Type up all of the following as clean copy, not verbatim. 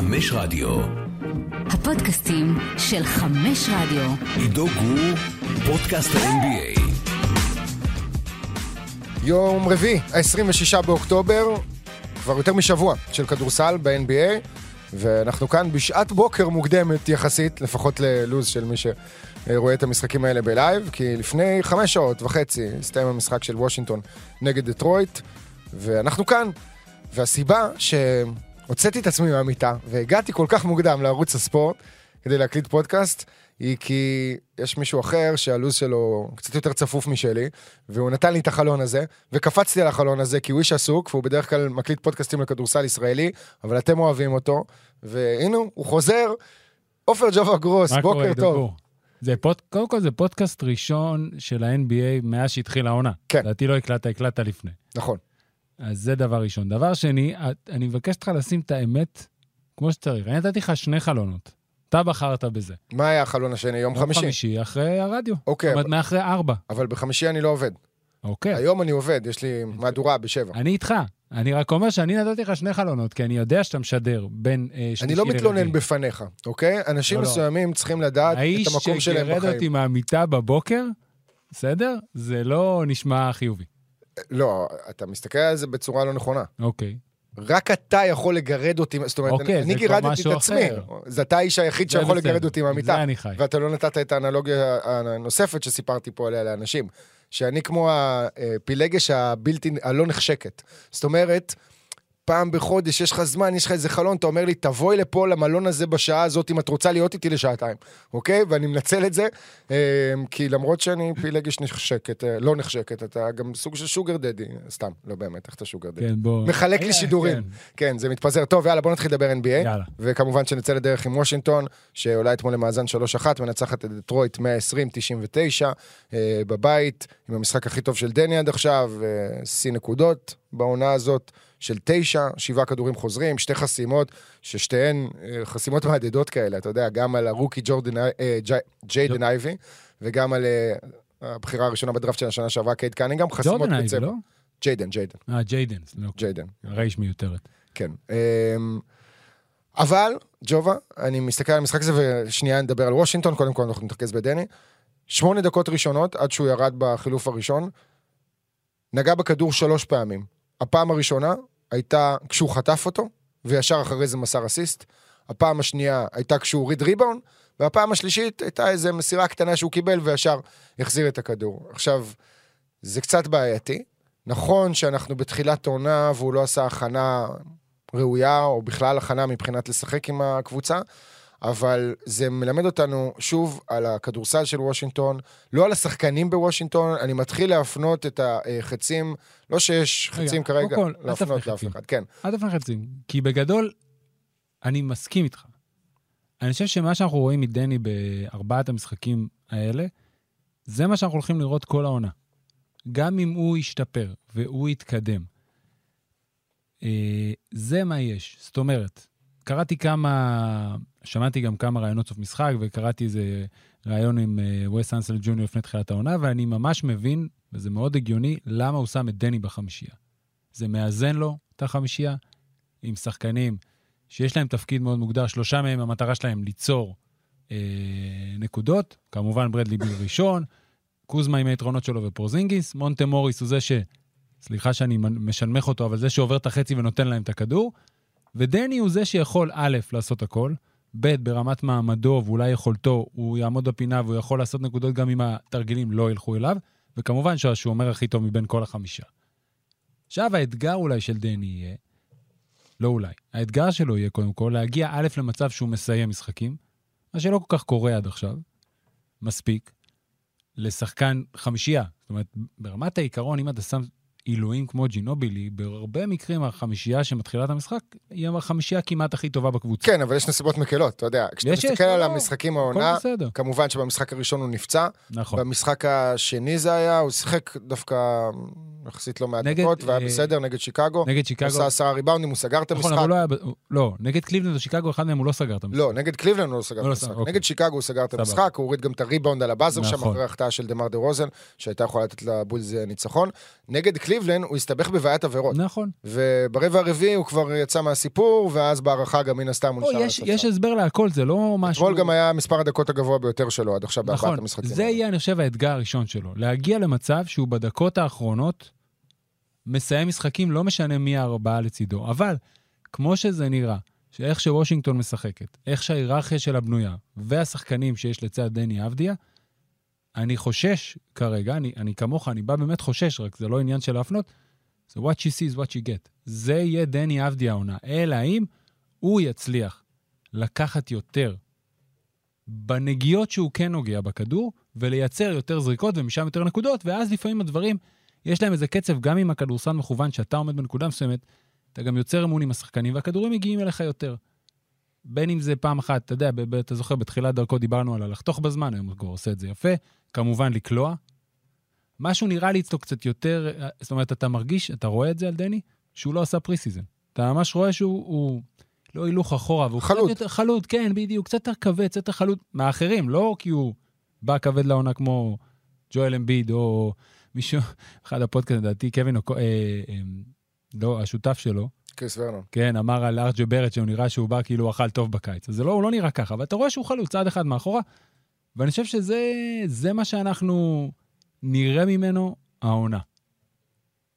חמש רדיו. הפודקאסטים של חמש רדיו. עידו גור, פודקאסט NBA. יום רביעי, ה-26 באוקטובר, כבר יותר משבוע של כדורסל ב-NBA, ואנחנו כאן בשעת בוקר מוקדמת יחסית, לפחות ללוז של מי שרואה את המשחקים האלה בלייב, כי לפני 5 שעות וחצי הסתיים המשחק של וושינגטון נגד דטרויט, ואנחנו כאן, והסיבה שהוצאתי את עצמי מהמיטה, והגעתי כל כך מוקדם לערוץ הספורט, כדי להקליט פודקאסט, היא כי יש מישהו אחר שהלוז שלו קצת יותר צפוף משלי, והוא נתן לי את החלון הזה, וקפצתי על החלון הזה כי הוא איש עסוק, והוא בדרך כלל מקליט פודקאסטים לכדורסל ישראלי, אבל אתם אוהבים אותו, והנה, הוא חוזר, עופר ג'ובה גרוס, בוקר טוב. קודם כל זה פודקאסט ראשון של ה-NBA מאז שהתחיל העונה. כן. לדעתי לא הקלטת לפני. נכון. אז זה דבר ראשון. דבר שני, אני מבקש לך לשים את האמת כמו שצריך. אני נתתי לך 2 חלונות. אתה בחרת בזה. מה היה החלון השני? יום חמישי? יום חמישי אחרי הרדיו. אוקיי. זאת אומרת, אחרי 4. אבל בחמישי אני לא עובד. אוקיי. היום אני עובד, יש לי מהדורה ב7. אני איתך. אני רק אומר שאני נתתי לך 2 חלונות, כי אני יודע שאתה משדר בין שלישי לרביעי. אני לא מתלונן בפניך, אוקיי? אנשים מסוימים צריכים לדעת את המקום שלהם בחיים. האיש שגרד אותי מהמיטה בבוקר, בסדר? זה לא נשמע חיובי. לא, אתה מסתכל על זה בצורה לא נכונה. אוקיי. רק אתה יכול לגרד אותי, זאת אומרת, אני גירדתי את עצמי. זה אתה האיש היחיד שיכול לגרד אותי מהמיטה. ואתה לא נתת את האנלוגיה הנוספת שסיפרתי פה עליה לאנשים, שאני כמו הפילגש הבלתי, הלא נחשקת. זאת אומרת, פעם בחודש יש לך זמן, יש לך איזה חלון, אתה אומר לי, תבואי לפה למלון הזה בשעה הזאת, אם את רוצה להיות איתי לשעתיים, אוקיי? ואני מנצל את זה, כי למרות שאני פילגש נחשקת, לא נחשקת, אתה גם סוג של שוגר דדי, סתם, לא באמת, איך אתה שוגר דדי? מחלק לי שידורים. כן, זה מתפזר. טוב, יאללה, בוא נתחיל לדבר NBA, וכמובן שנצא לדרך עם וושינגטון, שעולה אתמול למאזן 3-1, מנצחת את דטרויט 120-99, בבית, עם המשחק הכי טוב של דני עד עכשיו, 6 נקודות בעונה הזאת, של 9, 7 כדורים חוזרים, 2 חסימות, ששתיהן חסימות מהדהדות כאלה, אתה יודע, גם על הרוקי ג'יידן אייבי, וגם על הבחירה הראשונה בדראפט של השנה שעברה, קייד קנינגהאם, חסימות בצבע. ג'ורדן אייבי, לא? ג'יידן. ג'יידן. רייש מיותרת. כן. אבל, ג'ובה, אני מסתכל על המשחק הזה, ושנייה נדבר על וושינגטון, קודם כל אנחנו נתרכז בדני, 8 דקות ראשונות, עד שהוא ירד בחילוף הראשון, נגע בכדור 3 פעמים. הפעם הראשונה הייתה כשהוא חטף אותו, וישר אחרי זה מסר אסיסט. הפעם השנייה הייתה כשהוא הוריד ריבאון, והפעם השלישית הייתה איזו מסירה קטנה שהוא קיבל, וישר החזיר את הכדור. עכשיו, זה קצת בעייתי. נכון שאנחנו בתחילת עונה, והוא לא עשה הכנה ראויה, או בכלל הכנה מבחינת לשחק עם הקבוצה, אבל זה מלמד אותנו שוב על הכדורסל של וושינגטון, לא על השחקנים בוושינגטון, אני מתחיל להפנות את החצים, לא שיש חצים כרגע, להפנות לאף אחד, כן. אל תפנה חצים, כי בגדול, אני מסכים איתך. אני חושב שמה שאנחנו רואים מדני בארבעת המשחקים האלה, זה מה שאנחנו הולכים לראות כל העונה. גם אם הוא ישתפר, והוא יתקדם, זה מה יש. זאת אומרת, שמעתי גם כמה רעיונות סוף משחק, וקראתי איזה רעיון עם ווס אנסל ג'וניור לפני תחילת העונה, ואני ממש מבין, וזה מאוד הגיוני, למה הוא שם את דני בחמישייה. זה מאזן לו את החמישייה, עם שחקנים שיש להם תפקיד מאוד מוגדר, 3 מהם המטרה שלהם ליצור נקודות, כמובן ברדלי ביל ראשון, קוזמה עם היתרונות שלו ופורזינגיס, מונטה מוריס הוא זה סליחה שאני משנמך אותו, אבל זה שעובר את החצי ונותן להם את הכדור, ודני הוא זה שיכול א' לעשות הכל, ב' ברמת מעמדו ואולי יכולתו, הוא יעמוד בפינה והוא יכול לעשות נקודות גם אם התרגילים לא ילכו אליו, וכמובן שהוא אומר הכי טוב מבין כל 5. עכשיו האתגר אולי של דני יהיה, לא אולי, האתגר שלו יהיה קודם כל להגיע א' למצב שהוא מסיים משחקים, מה שלא כל כך קורה עד עכשיו, מספיק, לשחקן 5. זאת אומרת, ברמת העיקרון, אם אתה שם אילויים כמו ג'ינובילי, בהרבה מקרים החמישייה שמתחילה את המשחק, היא החמישייה כמעט הכי טובה בקבוצה. כן, אבל יש נסיבות מקלות, אתה יודע, כשאתה מסתכל על המשחקים העונה, כמובן שבמשחק הראשון הוא נפצע, במשחק השני זה היה, הוא שיחק דווקא יחסית לא מעט דקות, והיה בסדר נגד שיקגו, עשה 10 ריבאונדים, הוא סגר את המשחק. לא, נגד קליבלנד או שיקגו, אחד מהם הוא לא סגר את המשחק. לא, נגד קליבלנד הוא לא סגר את המשחק. נגד שיקגו הוא סגר את המשחק, הוא הוריד גם את הריבאונד על הבאזר, שם אחרי ההחטאה של דמר דה רוזן, שהייתה יכולה לתת לבולז ניצחון. נגד בקליבלנד, הוא הסתבך בבעיית עבירות. נכון. וברבע הרביעי הוא כבר יצא מהסיפור, ואז בערכה גם מן הסתם הוא נשאר לספסל. יש הסבר להכל, זה לא משהו... אתמול גם היה מספר הדקות הגבוה ביותר שלו, עד עכשיו בארבעת המשחקים. נכון, זה יהיה, אני חושב, האתגר הראשון שלו. להגיע למצב שהוא בדקות האחרונות מסיים משחקים, לא משנה מי הארבעה לצידו. אבל, כמו שזה נראה, שאיך שוושינגטון משחקת, איך שההיררכיה של הבנויה, והשחקנים שיש לצד דני אבדיה, אני חושש כרגע, אני כמוך, אני בא באמת חושש, רק זה לא עניין של להפנות, so what she sees, what she get. זה יהיה דני אבדיה עונה, אלא אם הוא יצליח לקחת יותר בנגיעות שהוא כן נוגע בכדור, ולייצר יותר זריקות ומשם יותר נקודות, ואז לפעמים הדברים, יש להם איזה קצב, גם אם הכדורסן מכוון שאתה עומד בנקודה מסוימת, אתה גם יוצר אמון עם השחקנים, והכדורים מגיעים אליך יותר. בין אם זה פעם אחת, אתה יודע, אתה זוכר, בתחילת דרכו דיברנו על הלחתוך בזמן, היום הוא עושה את זה יפה, כמובן לקלוע. משהו נראה לי קצת יותר, זאת אומרת, אתה מרגיש, אתה רואה את זה על דני, שהוא לא עשה פריסיזן. אתה ממש רואה שהוא לא הילוך אחורה, והוא חלוד. חלוד, כן, בדיוק, קצת יותר כבד, קצת יותר חלוד מהאחרים, לא כי הוא בא כבד לעונה כמו ג'ואל אמביד, או מישהו, אחד הפודקאסט, לדעתי, קווין, לא, השותף שלו, קריס ורנון. כן, אמר על ארג'ה ברט שהוא נראה שהוא בא כאילו אכל טוב בקיץ. אז הוא לא נראה ככה, אבל אתה רואה שהוא חלוץ צעד אחד מאחורה, ואני חושב שזה מה שאנחנו נראה ממנו העונה.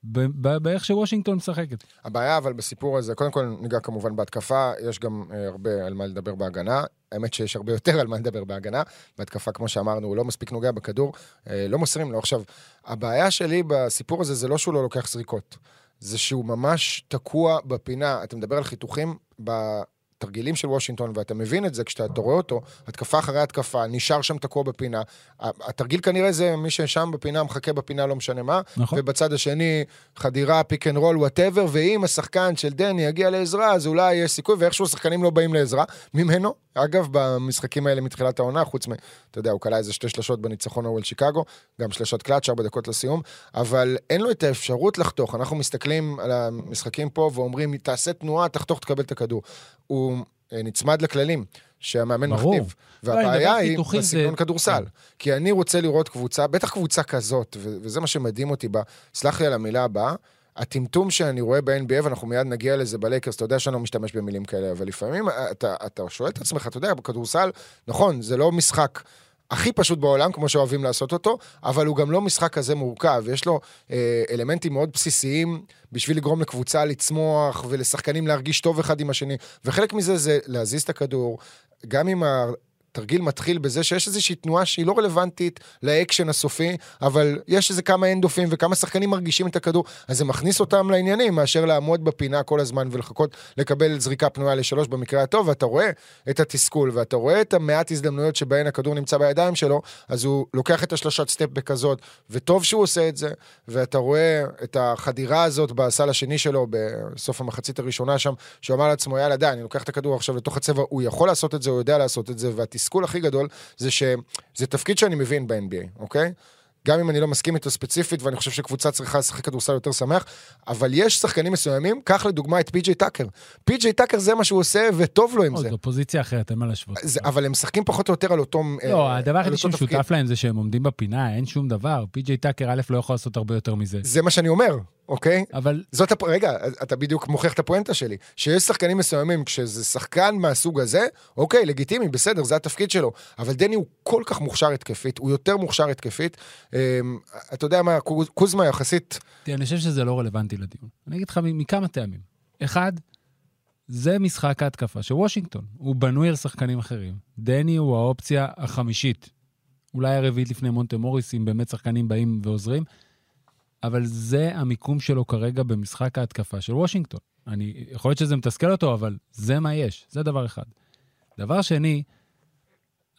באיך שוושינגטון משחקת. הבעיה אבל בסיפור הזה, קודם כל ניגע כמובן בהתקפה, יש גם הרבה על מה לדבר בהגנה, האמת שיש הרבה יותר על מה לדבר בהגנה, בהתקפה כמו שאמרנו, הוא לא מספיק נוגע בכדור, לא מוסרים לו. עכשיו, הבעיה שלי בסיפור הזה זה לא שהוא לא לוקח זריקות. זה שהוא ממש תקוע בפינה, אתה מדבר על חיתוכים בתרגילים של וושינגטון, ואתה מבין את זה כשאתה רואה אותו, התקפה אחרי התקפה, נשאר שם תקוע בפינה, התרגיל כנראה זה מי ששם בפינה, מחכה בפינה, לא משנה מה, נכון. ובצד השני, חדירה, פיק אנד רול, וואטאבר, ואם השחקן של דני יגיע לעזרה, אז אולי יש סיכוי, ואיכשהו השחקנים לא באים לעזרה ממנו, אגב, במשחקים האלה מתחילת העונה, חוץ מ... אתה יודע, הוא קלה איזה 2 שלשות בניצחון ההוא על שיקגו, גם 3 קלאץ', 4 דקות לסיום, אבל אין לו את האפשרות לחתוך. אנחנו מסתכלים על המשחקים פה ואומרים, תעשה תנועה, תחתוך, תקבל את הכדור. הוא נצמד לכללים שהמאמן מכתיב. והבעיה היא בסגנון כדורסל. כי אני רוצה לראות קבוצה, בטח קבוצה כזאת, וזה מה שמדהים אותי בה, סלח לי על המילה הבאה, הטמטום שאני רואה ב-NBA, ואנחנו מיד נגיע לזה בלייקרס, אתה יודע שאני לא משתמש במילים כאלה, אבל לפעמים אתה שואל את עצמך, אתה יודע, בכדורסל, נכון, זה לא משחק הכי פשוט בעולם, כמו שאוהבים לעשות אותו, אבל הוא גם לא משחק כזה מורכב, יש לו אלמנטים מאוד בסיסיים, בשביל לגרום לקבוצה לצמוח, ולשחקנים להרגיש טוב אחד עם השני, וחלק מזה זה להזיז את הכדור, גם עם תרגיל מתחיל בזה שיש איזושהי תנועה שהיא לא רלוונטית לאקשן הסופי, אבל יש איזה כמה אנדופים וכמה שחקנים מרגישים את הכדור, אז זה מכניס אותם לעניינים, מאשר לעמוד בפינה כל הזמן ולחכות לקבל זריקה פנויה ל3 במקרה הטוב, ואתה רואה את התסכול, ואתה רואה את המעט הזדמנויות שבהן הכדור נמצא בידיים שלו, אז הוא לוקח את השלושת סטפ בכזאת, וטוב שהוא עושה את זה, ואתה רואה את החדירה הזאת בסל השני שלו, בסוף המחצית הראשונה שם, שאומר לעצמו, יאללה, די, אני לוקח את הכדור עכשיו לתוך הצבע, הוא יכול לעשות את זה, הוא יודע לעשות את זה, הסקול הכי גדול זה שזה תפקיד שאני מבין ב-NBA, אוקיי? גם אם אני לא מסכים איתו ספציפית, ואני חושב שקבוצה צריכה לשחק כדורסל יותר שמח, אבל יש שחקנים מסוימים, קח לדוגמה את פי-ג'יי טאקר. פי-ג'יי טאקר זה מה שהוא עושה, וטוב לו עם זה. זו פוזיציה אחרת, אין מה להשוות. אבל הם משחקים פחות או יותר על אותו תפקיד. לא, הדבר הכי שמשותף להם זה שהם עומדים בפינה, אין שום דבר. פי-ג'יי טאקר א' לא יכול לעשות הרבה יותר מזה. זה מה שאני אומר, אוקיי? אבל... רגע, אתה בדיוק מוכיח את הפואנטה שלי. שיש שחקנים מסוימים, כשזה שחקן מהסוג הזה, אוקיי, לגיטימי, בסדר, זה התפקיד שלו. אבל דני הוא כל כך מוכשר התקפית, הוא יותר מוכשר התקפית. אתה יודע מה, קוזמה יחסית... אני חושב שזה לא רלוונטי לדיון. אני אגיד לך מכמה טעמים. אחד, זה משחק ההתקפה של וושינגטון. הוא בנוי על שחקנים אחרים. דני הוא האופציה החמישית. אולי הרביעית לפני מונטה מוריס, אם באמת שחקנים באים ועוזרים. אבל זה המיקום שלו כרגע במשחק ההתקפה של וושינגטון. יכול להיות שזה מתסכל אותו, אבל זה מה יש. זה דבר אחד. דבר שני,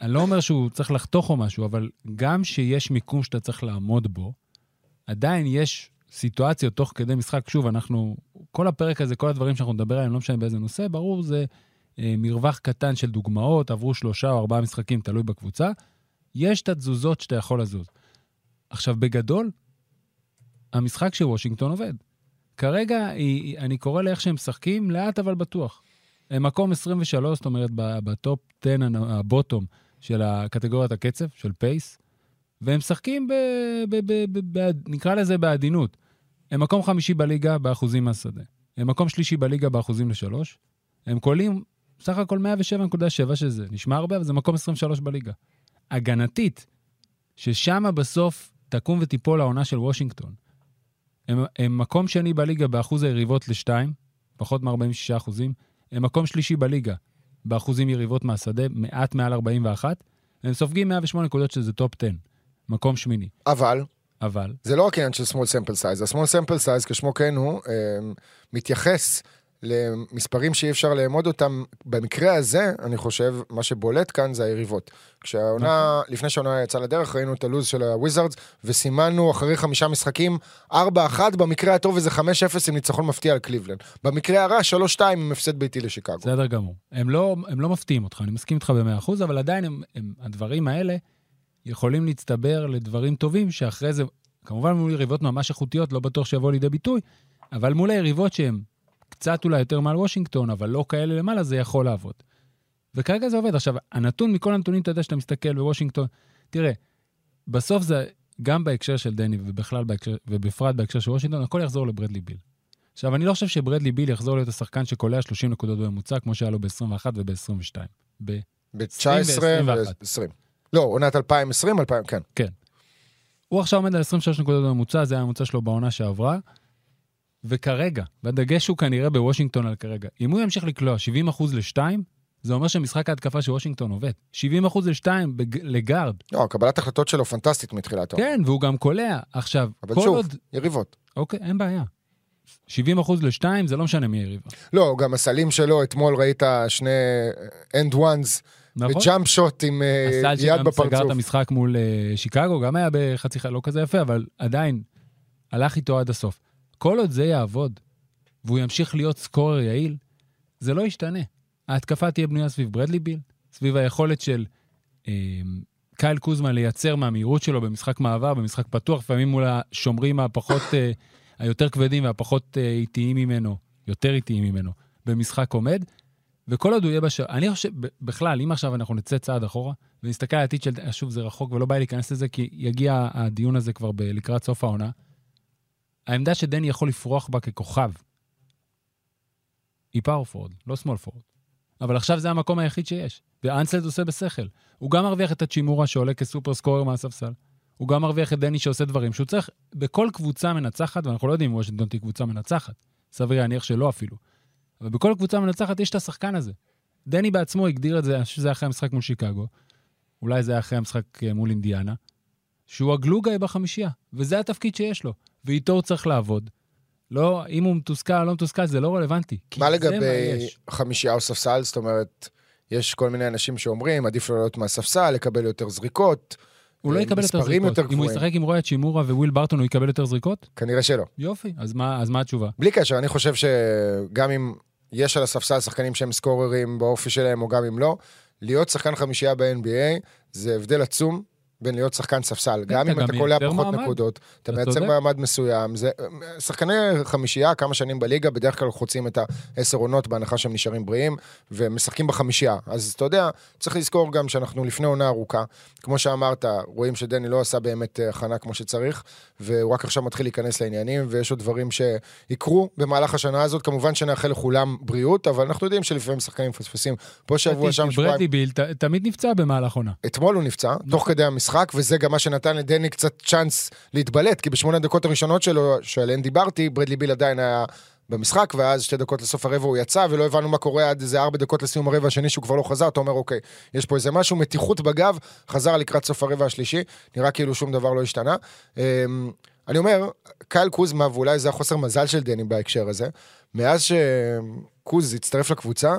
אני לא אומר שהוא צריך לחתוך או משהו, אבל גם שיש מיקום שאתה צריך לעמוד בו, עדיין יש סיטואציות תוך כדי משחק. שוב, אנחנו, כל הפרק הזה, כל הדברים שאנחנו נדבר עליהם, לא משנה באיזה נושא, ברור, זה מרווח קטן של דוגמאות, עברו 3 או 4 משחקים, תלוי בקבוצה, יש את התזוזות שאתה יכול לזוז. עכשיו, בגדול, המשחק של וושינגטון עובד. כרגע, אני קורא לאיך שהם משחקים, לאט אבל בטוח. הם מקום 23, זאת אומרת, בטופ 10, הבוטום, של הקטגוריית הקצב, של פייס, והם משחקים נקרא לזה בעדינות. הם מקום חמישי בליגה באחוזים מהשדה. הם מקום שלישי בליגה באחוזים לשלוש. הם קולים סך הכל 107.7 שזה. נשמע הרבה, אבל זה מקום 23 בליגה. הגנתית, ששם בסוף תקום וטיפול העונה של וושינגטון. הם מקום שני בליגה באחוז היריבות לשתיים, פחות מ-46 אחוזים. הם מקום שלישי בליגה באחוזים יריבות מהשדה, מעט מעל 41. הם סופגים 108 נקודות שזה טופ 10. מקום שמיני. אבל זה לא רק עניין של small sample size, ה-small sample size כשמו כן הוא מתייחס למספרים שאי אפשר לעמוד אותם. במקרה הזה, אני חושב, מה שבולט כאן זה היריבות. כשהעונה, לפני שהעונה יצאה לדרך, ראינו את הלוז של הוויזרדס, וסימנו אחרי 5 משחקים, 4-1 במקרה הטוב, וזה 5-0 עם ניצחון מפתיע על קליבלנד. במקרה הרע, 3-2 עם הפסד ביתי לשיקגו. בסדר גמור. הם לא מפתיעים אותך, אני מסכים איתך ב-100%, אבל עדיין הדברים האלה יכולים להצטבר לדברים טובים, שאחרי זה, כמובן מול יריבות ממש איכותיות, לא בטוח שיבוא לידי ביטוי, אבל מול היריבות שהן קצת אולי יותר מעל וושינגטון, אבל לא כאלה למעלה, זה יכול לעבוד. וכרגע זה עובד. עכשיו, הנתון מכל הנתונים, אתה יודע שאתה מסתכל בוושינגטון, תראה, בסוף זה גם בהקשר של דני, ובפרט בהקשר של וושינגטון, הכל יחזור לברדלי ביל. עכשיו, אני לא חושב שברדלי ביל יחזור להיות השחקן שקולע 30 נקודות בממוצע, כמו שהיה לו ב-21 וב-22. ב-19 ו-20. לא, עונת 2020, כן. כן. הוא עכשיו עומד על 23 נקודות בממוצע, זה היה הממוצע שלו בעונה שעברה, וכרגע, בדגש הוא כנראה בוושינגטון על כרגע, אם הוא ימשיך לקלוע 70% ל-2, זה אומר שמשחק ההתקפה שוושינגטון עובד. 70% ל-2 לגארד. לא, קבלת החלטות שלו פנטסטית מתחילת העונה. כן, והוא גם קולע. עכשיו, אבל שוב, עוד יריבות. אוקיי, אין בעיה. 70% ל-2, זה לא משנה מי יריבה. לא, גם הסלים שלו, אתמול ראית שני end ones, וג'אמפ שוט עם יד בפרצוף. הסל שגם סגר את המשחק מול שיקגו, גם היה בחצי חלק, לא כזה יפה, אבל עדיין הלך איתו עד הסוף. כל עוד זה יעבוד, והוא ימשיך להיות סקורר יעיל, זה לא ישתנה. ההתקפה תהיה בנויה סביב ברדלי ביל, סביב היכולת של קייל קוזמה לייצר מהמהירות שלו במשחק מעבר, במשחק פתוח, פעמים מול השומרים הפחות, היותר כבדים והפחות איטיים ממנו, יותר איטיים ממנו, במשחק עומד, וכל עוד הוא יהיה אני חושב, בכלל, אם עכשיו אנחנו נצא צעד אחורה, ונסתכל על העתיד של, שוב, זה רחוק, ולא בא לי להיכנס לזה, כי יגיע הדיון הזה כבר לקראת סוף העונה, העמדה שדני יכול לפרוח בה ככוכב, היא פאור פורד, לא סמול פורד. אבל עכשיו זה המקום היחיד שיש, ואנסלד עושה בשכל. הוא גם מרוויח את הצ'ימורה שעולה כסופר סקורר מהספסל, הוא גם מרוויח את דני שעושה דברים שהוא צריך, בכל קבוצה מנצחת, ואנחנו לא יודעים אם וושינגטון תהיה קבוצה מנצחת, סביר להניח שלא אפילו, אבל בכל קבוצה מנצחת יש את השחקן הזה. דני בעצמו הגדיר את זה, שזה אחרי המשחק מול שיקגו, אולי זה אחרי המשחק מול אינדיאנה, שהוא הגלוגה בחמישייה, וזה התפקיד שיש לו. ואיתו הוא צריך לעבוד. לא, אם הוא מתוסכל או לא מתוסכל, זה לא רלוונטי. מה לגבי חמישייה או ספסל? זאת אומרת, יש כל מיני אנשים שאומרים, עדיף לו להיות מהספסל, לקבל יותר זריקות, הוא לא יקבל יותר זריקות. אם הוא ישחק עם רוי צ'ימורה וויל ברטון, הוא יקבל יותר זריקות? כנראה שלא. יופי, אז מה התשובה? בלי קשר, אני חושב שגם אם יש על הספסל שחקנים שהם סקוררים באופי שלהם, או גם אם לא, להיות שחקן חמישייה ב-NBA, זה הבדל עצום. בין להיות שחקן ספסל, גם אם אתה קולע פחות נקודות, אתה מייצר מעמד מסוים, שחקני חמישייה, כמה שנים בליגה, בדרך כלל חוצים את ה10 עונות, בהנחה שהם נשארים בריאים, ומשחקים בחמישייה, אז אתה יודע, צריך לזכור גם שאנחנו לפני עונה ארוכה, כמו שאמרת, רואים שדני לא עשה באמת חנה כמו שצריך, והוא רק עכשיו מתחיל להיכנס לעניינים, ויש עוד דברים שיקרו במהלך השנה הזאת, כמובן שנאחל לכולם בריאות, אבל אנחנו יודעים שלפעמים שחקנים פספסים, פה שבוע שם ברדלי ביל, תמיד נפצע במהלך עונה. אתמול הוא נפצע, תוך כדי המשחק, וזה גם מה שנתן לדני קצת צ'אנס להתבלט, כי בשמונה הדקות הראשונות שלו, שעליהן דיברתי, ברדלי ביל עדיין היה במשחק, ואז 2 דקות לסוף הרבע הוא יצא, ולא הבנו מה קורה עד איזה 4 דקות לסיום הרבע השני, שהוא כבר לא חזר, אתה אומר, אוקיי, יש פה איזה משהו, מתיחות בגב, חזר לקראת סוף הרבע השלישי, נראה כאילו שום דבר לא השתנה. אני אומר, קייל קוזמה, ואולי זה החוסר מזל של דני בהקשר הזה, מאז שקוז הצטרף לקבוצה,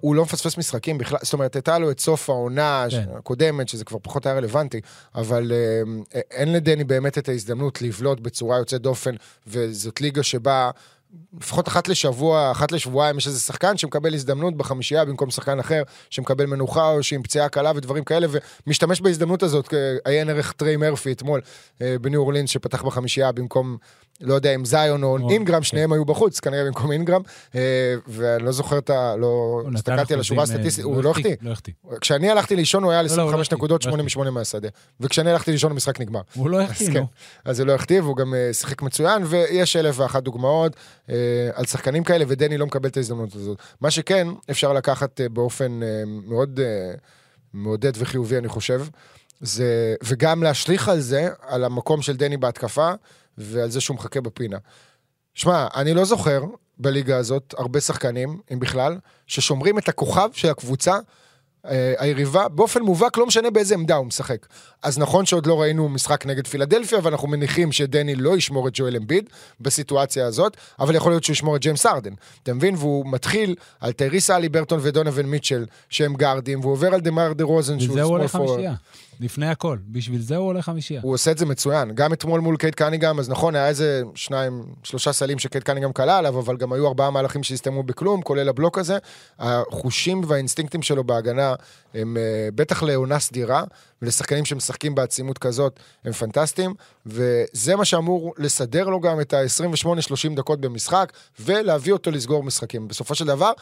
הוא לא מפספס משחקים בכלל, זאת אומרת, הייתה לו את סוף העונה הקודמת, שזה כבר פחות היה רלוונטי, אבל אין לדני באמת את ההזדמנות לבלוט בצורה יוצאת דופן, וזאת ליגה שבה לפחות אחת לשבוע, אחת לשבועיים, יש איזה שחקן שמקבל הזדמנות בחמישייה, במקום שחקן אחר, שמקבל מנוחה, או שעם פציעה קלה ודברים כאלה, ומשתמש בהזדמנות הזאת, עיין ערך טרי מרפי אתמול, בניו אורלינס, שפתח בחמישייה, במקום לא יודע אם זיון או אינגרם, שניהם היו בחוץ, כנראה במקום אינגרם, ואני לא זוכר את ה... לא הסתכלתי על השורה הסטטיסטית, הוא לא החטיא. כשאני הלכתי לישון, הוא היה ל-25 נקודות, 8 מ-8 מהשדה. וכשאני הלכתי לישון, המשחק נגמר. הוא לא החטיא, נו. אז הוא לא החטיא, והוא גם שיחק מצוין, ויש 1,001 דוגמאות על שחקנים כאלה, ודני לא מקבל את ההזדמנות הזאת. מה שכן, אפשר לקחת באופן מאוד מעודד וחיובי, אני חושב, וגם להשליך על זה, על המקום של דני בהתקפה, ועל זה שהוא מחכה בפינה. שמע, אני לא זוכר בליגה הזאת הרבה שחקנים, אם בכלל, ששומרים את הכוכב של הקבוצה, היריבה, באופן מובהק, לא משנה באיזה עמדה הוא משחק. אז נכון שעוד לא ראינו משחק נגד פילדלפיה, ואנחנו מניחים שדני לא ישמור את ג'ואל אמביד בסיטואציה הזאת, אבל יכול להיות שהוא ישמור את ג'יימס ארדן. אתה מבין? והוא מתחיל על טייריס הליברטון ודונוון מיטשל, שהם גארדים, והוא עובר על דמאר דרוזן, שהוא סמול פורוורד. לפני הכל, בשביל זה הוא הולך חמישייה. הוא עושה את זה מצוין, גם אתמול מול קייד קנינגהם, אז נכון, היה איזה 2-3 סלים שקייד קנינגהם קלה עליו, אבל גם היו 4 מהלכים שהסתיימו בכלום, כולל הבלוק הזה. החושים והאינסטינקטים שלו בהגנה, הם בטח לעונה סדירה, ולשחקנים שמשחקים בעצימות כזאת, הם פנטסטיים, וזה מה שאמור לסדר לו גם את ה-28-30 דקות במשחק, ולהביא אותו לסגור משחקים. בסופו של דבר,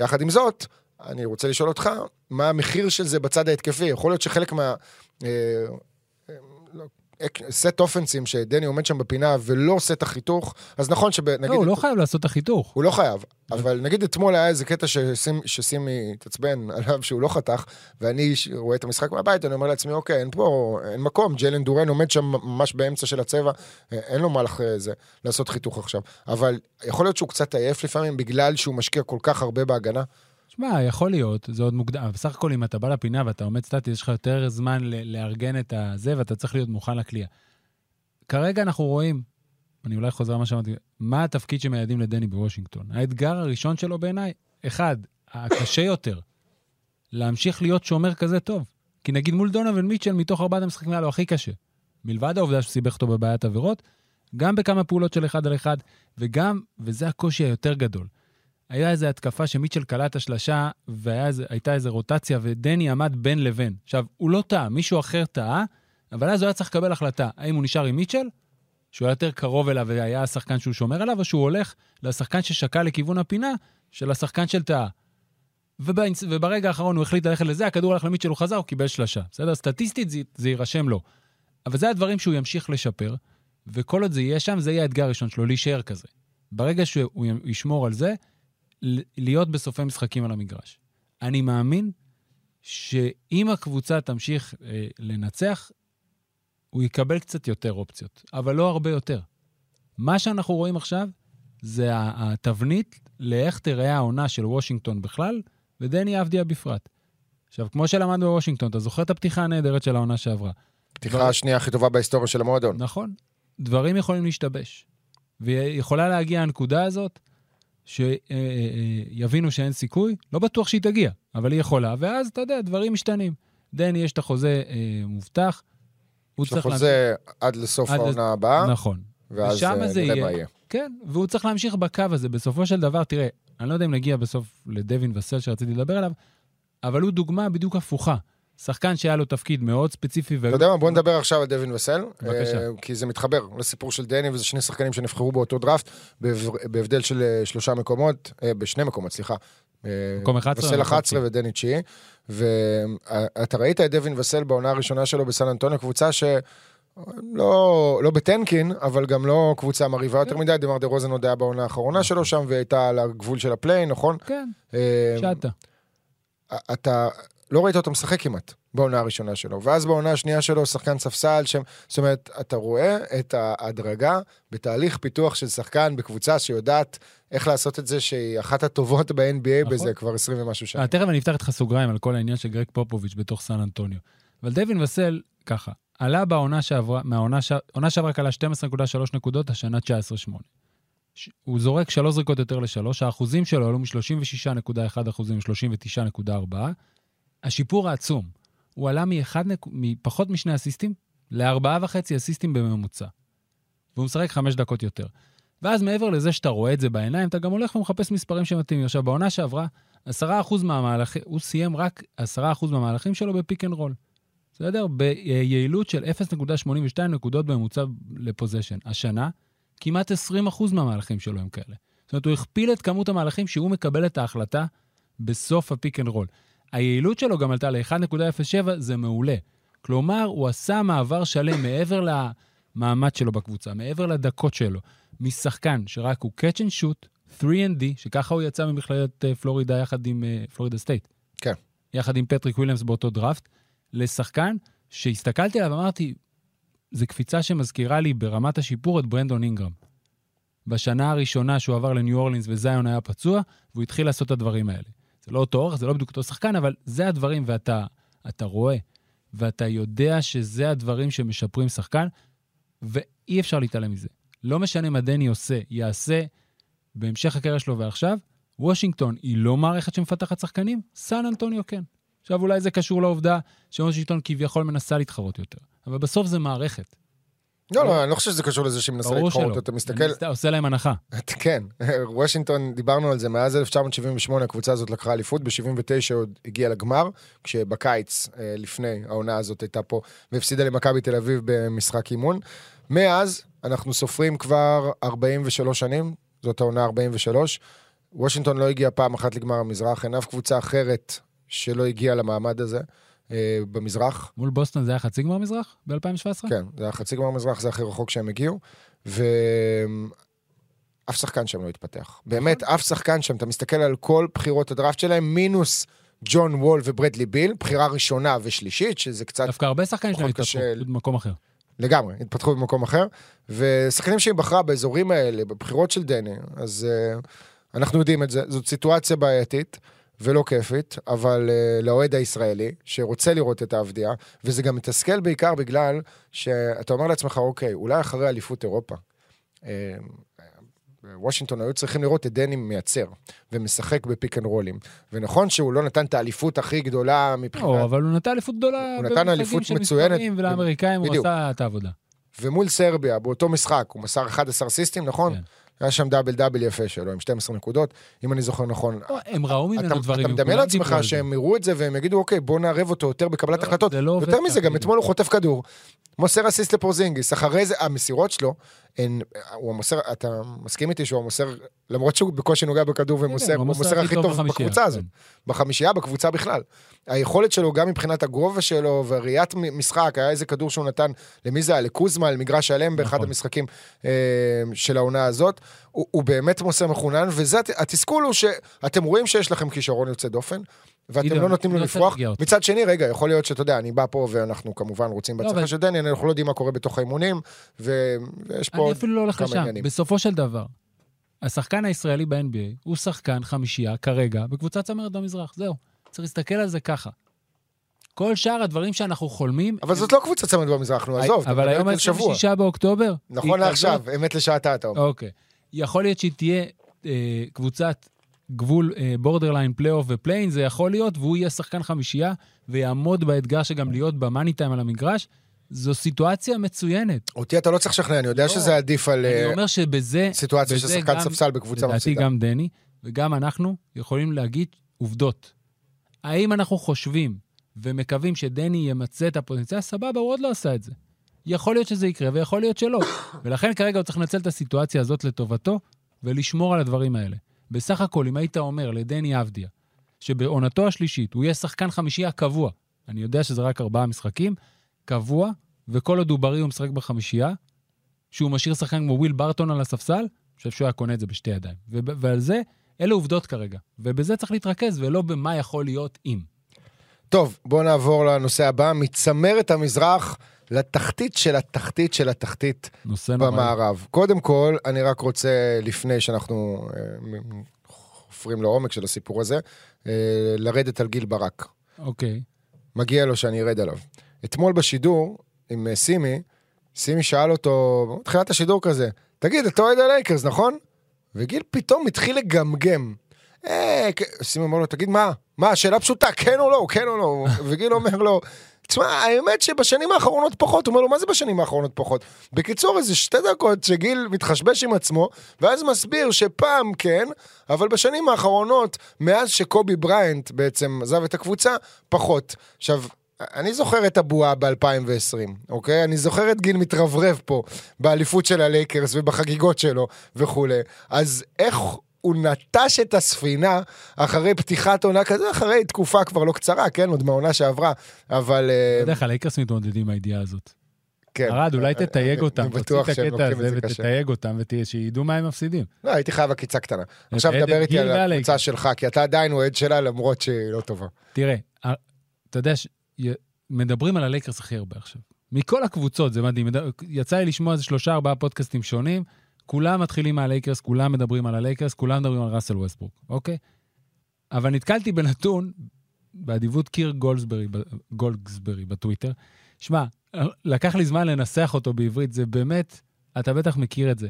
יחד עם זאת, אני רוצה לשאול אותך, מה המחיר של זה בצד ההתקפי? יכול להיות שחלק מה... סט אופנסים שדני עומד שם בפינה ולא עושה את החיתוך, אז נכון שנגיד... לא, הוא לא חייב לעשות את החיתוך. הוא לא חייב, אבל נגיד אתמול היה איזה קטע ששימי התעצבן עליו שהוא לא חתך, ואני רואה את המשחק מהבית, אני אומר לעצמי, אוקיי, אין פה, אין מקום, ג'יילן דורן עומד שם ממש באמצע של הצבע, אין לו מה לעשות חיתוך עכשיו, אבל יכול להיות שהוא קצת עייף לפעמים בגלל שהוא משקיע כל כך הרבה בהגנה. מה, יכול להיות, זה עוד מוקדם. בסך הכל, אם אתה בא לפינה ואתה עומד סטטי, יש לך יותר זמן לארגן את זה, ואתה צריך להיות מוכן לקליעה. כרגע אנחנו רואים, אני אולי חוזר מה שאמרתי, מה התפקיד שמייעדים לדני בוושינגטון? האתגר הראשון שלו בעיניי, אחד, הקשה יותר, להמשיך להיות שומר כזה טוב. כי נגיד מול דונוון מיטשל, מתוך 4 המשחקים היה לו הכי קשה. מלבד העובדה שסיבך אותו בבעיית עבירות, גם בכמה פעולות של 1 על 1, וגם, וזה הקושי היותר גדול. היה איזו התקפה שמיטשל קלט השלשה, והייתה איזו רוטציה, ודני עמד בין לבין. עכשיו, הוא לא טעה, מישהו אחר טעה, אבל אז הוא היה צריך לקבל החלטה. האם הוא נשאר עם מיטשל, שהוא היה יותר קרוב אליו, והיה השחקן שהוא שומר עליו, או שהוא הולך לשחקן ששקע לכיוון הפינה, של השחקן של טעה. וברגע האחרון הוא החליט ללכת לזה, הכדור הלך למיטשל, הוא חזר, הוא קיבל שלשה. בסדר, סטטיסטית זה יירשם לו. אבל זה הדברים שהוא ימשיך לשפר, וכל עוד זה יהיה שם, זה יהיה האתגר הראשון שלו, להישאר כזה. ברגע שהוא ישמור על זה, להיות בסופי משחקים על המגרש. אני מאמין שאם הקבוצה תמשיך לנצח, הוא יקבל קצת יותר אופציות, אבל לא הרבה יותר. מה שאנחנו רואים עכשיו, זה התבנית לאיך תראה העונה של וושינגטון בכלל, ודני אבדיה בפרט. עכשיו, כמו שלמדנו בוושינגטון, אתה זוכר את הפתיחה הנהדרת של העונה שעברה. פתיחה השנייה הכי טובה בהיסטוריה של המועדון. נכון. דברים יכולים להשתבש. ויכולה להגיע הנקודה הזאת, שיבינו שאין סיכוי, לא בטוח שהיא תגיע, אבל היא יכולה, ואז אתה יודע, דברים משתנים. דני, יש את החוזה מובטח, הוא צריך להמשיך. החוזה עד לסוף העונה הבאה. נכון. ואז נראה מה יהיה. כן, והוא צריך להמשיך בקו הזה. בסופו של דבר, תראה, אני לא יודע אם נגיע בסוף לדווין וסל שרציתי לדבר עליו, אבל הוא דוגמה בדיוק הפוכה. שחקן שהיה לו תפקיד מאוד ספציפי. אתה יודע מה, בוא נדבר עכשיו על דווין וסל, כי זה מתחבר לסיפור של דני, וזה 2 שחקנים שנבחרו באותו דראפט, בהבדל של 3 מקומות, בשני מקומות, סליחה. וסל 11 ודני 9, ואתה ראית את דווין וסל בעונה הראשונה שלו בסן אנטוניו, קבוצה שלא בטנקין, אבל גם לא קבוצה מריבה יותר מדי, דמר דה רוזן הודעה בעונה האחרונה שלו שם, והייתה על הגבול של הפליין, נכון? כן, שאתה. לא ראית אותו משחק כמעט, בעונה הראשונה שלו, ואז בעונה השנייה שלו, שחקן ספסל, זאת אומרת, אתה רואה את ההדרגה, בתהליך פיתוח של שחקן, בקבוצה שיודעת איך לעשות את זה, שהיא אחת הטובות ב-NBA בזה, כבר 20 ומשהו שנים. תכף אני אפתח את סוגריים, על כל העניין של גרג פופוביץ' בתוך סן אנטוניו, אבל דווין וסל, ככה, עלה בעונה שעברה, עונה שעברה קלה 12.3 נקודות, השנה 19.8. הוא זורק 3 זריקות יותר ל-3, האחוזים שלו עלו מ-36.1 אחוזים, 39.4. השיפור העצום, הוא עלה מפחות מ2 אסיסטים, ל4.5 אסיסטים בממוצע. והוא משחק 5 דקות יותר. ואז מעבר לזה שאתה רואה את זה בעיניים, אתה גם הולך ומחפש מספרים שמתאים. עכשיו, בעונה שעברה, 10% מהמהלכים, הוא סיים רק 10% מהמהלכים שלו בפיק אנד רול. בסדר? ביעילות של 0.82 נקודות בממוצע לפוזישן. השנה, כמעט 20% מהמהלכים שלו הם כאלה. זאת אומרת, הוא הכפיל את כמות המהלכים שהוא מקבל את ההחלטה בסוף הפיק אנד רול. היעילות שלו גם עלתה ל-1.07, זה מעולה. כלומר, הוא עשה מעבר שלם מעבר למעמד שלו בקבוצה, מעבר לדקות שלו, משחקן שרק הוא catch and shoot, 3&D, שככה הוא יצא ממכללת פלורידה יחד עם פלורידה סטייט. כן. יחד עם פטריק וויליאמס באותו דראפט, לשחקן שהסתכלתי עליו ואמרתי, זו קפיצה שמזכירה לי ברמת השיפור את ברנדון אינגרם. בשנה הראשונה שהוא עבר לניו אורלינס וזיון היה פצוע, והוא התחיל לעשות את הדברים האלה. זה לא אותו אורך, זה לא בדיוק אותו שחקן, אבל זה הדברים, ואתה רואה, ואתה יודע שזה הדברים שמשפרים שחקן, ואי אפשר להתעלם מזה. לא משנה מה דני יעשה בהמשך הקריירה שלו ועכשיו, וושינגטון היא לא מערכת שמפתחת שחקנים, סן אנטוניו כן. עכשיו אולי זה קשור לעובדה שוושינגטון כביכול מנסה להתחרות יותר. אבל בסוף זה מערכת. לא, אני לא חושב שזה קשור לזה שהיא מנסה להתחרות, אתה מסתכל... אתה עושה להם הנחה. כן, וושינגטון, דיברנו על זה, מאז 1978 הקבוצה הזאת לקחה אליפות, ב-79 עוד הגיעה לגמר, כשבקיץ לפני העונה הזאת הייתה פה, והפסידה למכבי תל אביב במשחק אימון. מאז אנחנו סופרים כבר 43 שנים, זאת העונה 43, וושינגטון לא הגיעה פעם אחת לגמר המזרח, אין אף קבוצה אחרת שלא הגיעה למעמד הזה, במזרח. מול בוסטון זה היה חצי גמר מזרח ב-2017? כן, זה היה חצי גמר מזרח, זה הכי רחוק שהם הגיעו, ואף שחקן שם לא התפתח. באמת, אף שחקן שם, אתה מסתכל על כל בחירות הדראפט שלהם, מינוס ג'ון וול וברדלי ביל, בחירה ראשונה ושלישית, שזה קצת... דווקא הרבה שחקנים שלהם התפתחו במקום אחר. לגמרי, התפתחו במקום אחר, ושחקנים שהיא בחרה באזורים האלה, בבחירות של דני, אז אנחנו יודעים את זה, זאת סיטואציה בעייתית, ולא כיפית, אבל לאוהד הישראלי, שרוצה לראות את האבדיה, וזה גם מתסכל בעיקר בגלל שאתה אומר לעצמך, אוקיי, אולי אחרי אליפות אירופה, וושינגטון היו צריכים לראות את דני מייצר, ומשחק בפיק אנד רולים, ונכון שהוא לא נתן את האליפות הכי גדולה מבחינת... לא, אבל הוא נתן אליפות גדולה, הוא נתן אליפות מצוינת, ולאמריקאים הוא עשה את העבודה. ומול סרביה, באותו משחק, הוא מסר 11 סיסטים, נכון? כן. היה שם דאבל דאבל יפה שלו, עם 12 נקודות, אם אני זוכר נכון. הם ראו ממנו דברים. אתה מדמיין לעצמך שהם יראו את זה, והם יגידו, אוקיי, בוא נערב אותו יותר בקבלת החלטות. יותר מזה, גם אתמול הוא חוטף כדור. מוסר אסיסט לפורזינגיס, אחרי זה, המסירות שלו, אתה מסכים איתי שהוא מוסר, למרות שהוא בקושי נוגע בכדור ומוסר, הוא מוסר הכי טוב בקבוצה הזאת. בחמישייה, בקבוצה בכלל. היכולת שלו, גם מבחינת הגובה שלו, וראיית משחק, היה איזה כדור שהוא נתן, למי זה, לקוזמה, למגרש שלם, באחד המשחקים של העונה הזאת. הוא באמת מוסר מכונן, וזה התסכול הוא שאתם רואים שיש לכם כישרון יוצא דופן, ואתם לא נותנים לו לפרוח. מצד שני, רגע, יכול להיות שאתה יודע, אני בא פה ואנחנו כמובן רוצים בהצלחה של דני, אנחנו לא יודעים מה קורה בתוך האימונים, ויש פה כמה עניינים. בסופו של דבר, השחקן הישראלי ב-NBA הוא שחקן חמישייה כרגע בקבוצת צמרת במזרח, זהו. צריך להסתכל על זה ככה. כל שאר הדברים שאנחנו חולמים... אבל זאת לא קבוצת צמרת במזרח, נו, עזוב. אבל היום 26 באוקטובר... נכון לעכשיו, אמת לשעתה אתה אומר. אוקיי. יכול להיות שהיא תהיה קבוצת גבול בורדרליין פלייאוף ופליין, זה יכול להיות, והוא יהיה שחקן חמישייה, ויעמוד באתגר שגם להיות במאני טיים על המגרש, זו סיטואציה מצוינת. אותי אתה לא צריך לשכנע, אני יודע לא. שזה עדיף על סיטואציה ששחקן ספסל בקבוצה מפסידה. לדעתי גם דני, וגם אנחנו יכולים להגיד עובדות. האם אנחנו חושבים ומקווים שדני ימצא את הפוטנציאל? סבבה, הוא עוד לא עשה את זה. יכול להיות שזה יקרה, ויכול להיות שלא. ולכן כרגע הוא צריך לנצל את הסיטואציה הזאת לטובתו, ולשמור על הדברים האלה. בסך הכל, אם היית אומר לדני אבדיה, שבעונתו השלישית הוא יהיה שחקן חמישייה קבוע, אני יודע שזה רק 4 משחקים, קבוע, וכל עוד הוא בריא הוא משחק בחמישייה, שהוא משאיר שחקן כמו וויל ברטון על הספסל, חושב שהוא היה קונה את זה בשתי ידיים. ועל זה, אלה עובדות כרגע. ובזה צריך להתרכז, ולא במה יכול להיות אם. טוב, בוא נעבור לנושא הבא, מצמרת המזרח לתחתית של התחתית של התחתית במערב. קודם כל, אני רק רוצה, לפני שאנחנו חופרים לעומק של הסיפור הזה, לרדת על גיל ברק. אוקיי. מגיע לו שאני ארד עליו. אתמול בשידור, עם סימי שאל אותו, תחילת השידור כזה, תגיד, אתה אוהד הלייקרס, נכון? וגיל פתאום התחיל לגמגם. סימי אומר לו, תגיד, מה, שאלה פשוטה, כן או לא, כן או לא? וגיל אומר לו, תשמע, האמת שבשנים האחרונות פחות, הוא אומר לו, מה זה בשנים האחרונות פחות? בקיצור, איזה 2 דקות שגיל מתחשבש עם עצמו, ואז מסביר שפעם כן, אבל בשנים האחרונות, מאז שקובי בריינט בעצם עזב את הקבוצה, פחות. עכשיו, אני זוכר את הבועה ב-2020, אוקיי? אני זוכר את גיל מתרברב פה, באליפות של הלייקרס ובחגיגות שלו וכו'. אז איך הוא נטש את הספינה אחרי פתיחת עונה כזה, אחרי תקופה כבר לא קצרה, כן? עוד מהעונה שעברה, אבל... בדרך כלל הלייקרס מתמודדים מהידיעה הזאת. ארד, אולי תתייג אותם, תוציא את הקטע הזה ותתייג אותם, שידעו מה הם מפסידים. לא, הייתי חייב הקיצה קטנה. עכשיו דבר איתי על הקבוצה שלך, כי אתה עדיין הוא עד שלה, למרות שהיא לא טובה. תראה, אתה יודע, מדברים על הלייקרס הכי הרבה עכשיו. מכל הקבוצות, זה מדהים. יצא לי לשמוע איזה 3-4 פודקאסטים שונים, כולם מתחילים מהלייקרס, כולם מדברים על הלייקרס, כולם מדברים על ראסל ווסטברוק, אוקיי? אבל נתקלתי בנתון, באדיבות קיר גולדסברי בטוויטר, שמע, לקח לי זמן לנסח אותו בעברית, זה באמת, אתה בטח מכיר את זה,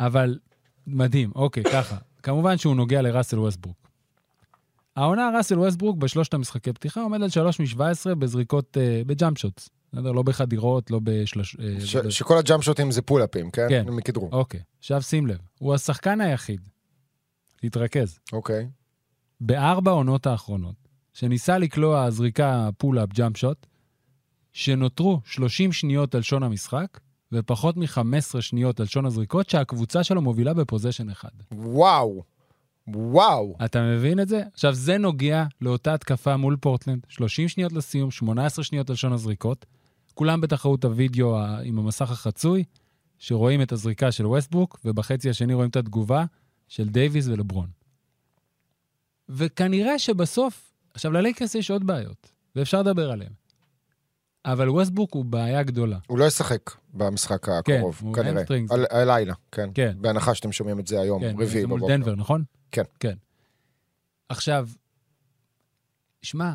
אבל מדהים, אוקיי, ככה. כמובן שהוא נוגע לראסל ווסטברוק. העונה ראסל ווסטברוק בשלושת המשחקי פתיחה עומד על 3 מ-17 בזריקות, בג'אמפ שוטס. לא בחדירות, לא בשלוש... שכל הג'אמפ שוטים זה פולאפים, כן? כן. הם מכדרו. אוקיי. עכשיו שים לב. הוא השחקן היחיד. להתרכז. אוקיי. בארבע עונות האחרונות, שניסה לקלוע הזריקה פולאפ ג'אמפ שוט, שנותרו 30 שניות על שון המשחק, ופחות מ-15 שניות על שון הזריקות, שהקבוצה שלו מובילה בפוזישן אחד. וואו. וואו. אתה מבין את זה? עכשיו, זה נוגע לאותה התקפה מול פורטלנד, 30 שניות לסיום, 18 שניות על שון הזריקות, כולם בתחרות הווידאו עם המסך החצוי, שרואים את הזריקה של ווסטברוק, ובחצי השני רואים את התגובה של דייביס ולברון. וכנראה שבסוף, עכשיו ללייקרס יש עוד בעיות, ואפשר לדבר עליהן. אבל ווסטברוק הוא בעיה גדולה. הוא לא ישחק במשחק הקרוב, כן, כנראה. הלילה, כן. כן. בהנחה שאתם שומעים את זה היום, כן, רביעי בבוקר. מול דנבר, נכון? כן. כן. עכשיו, שמע,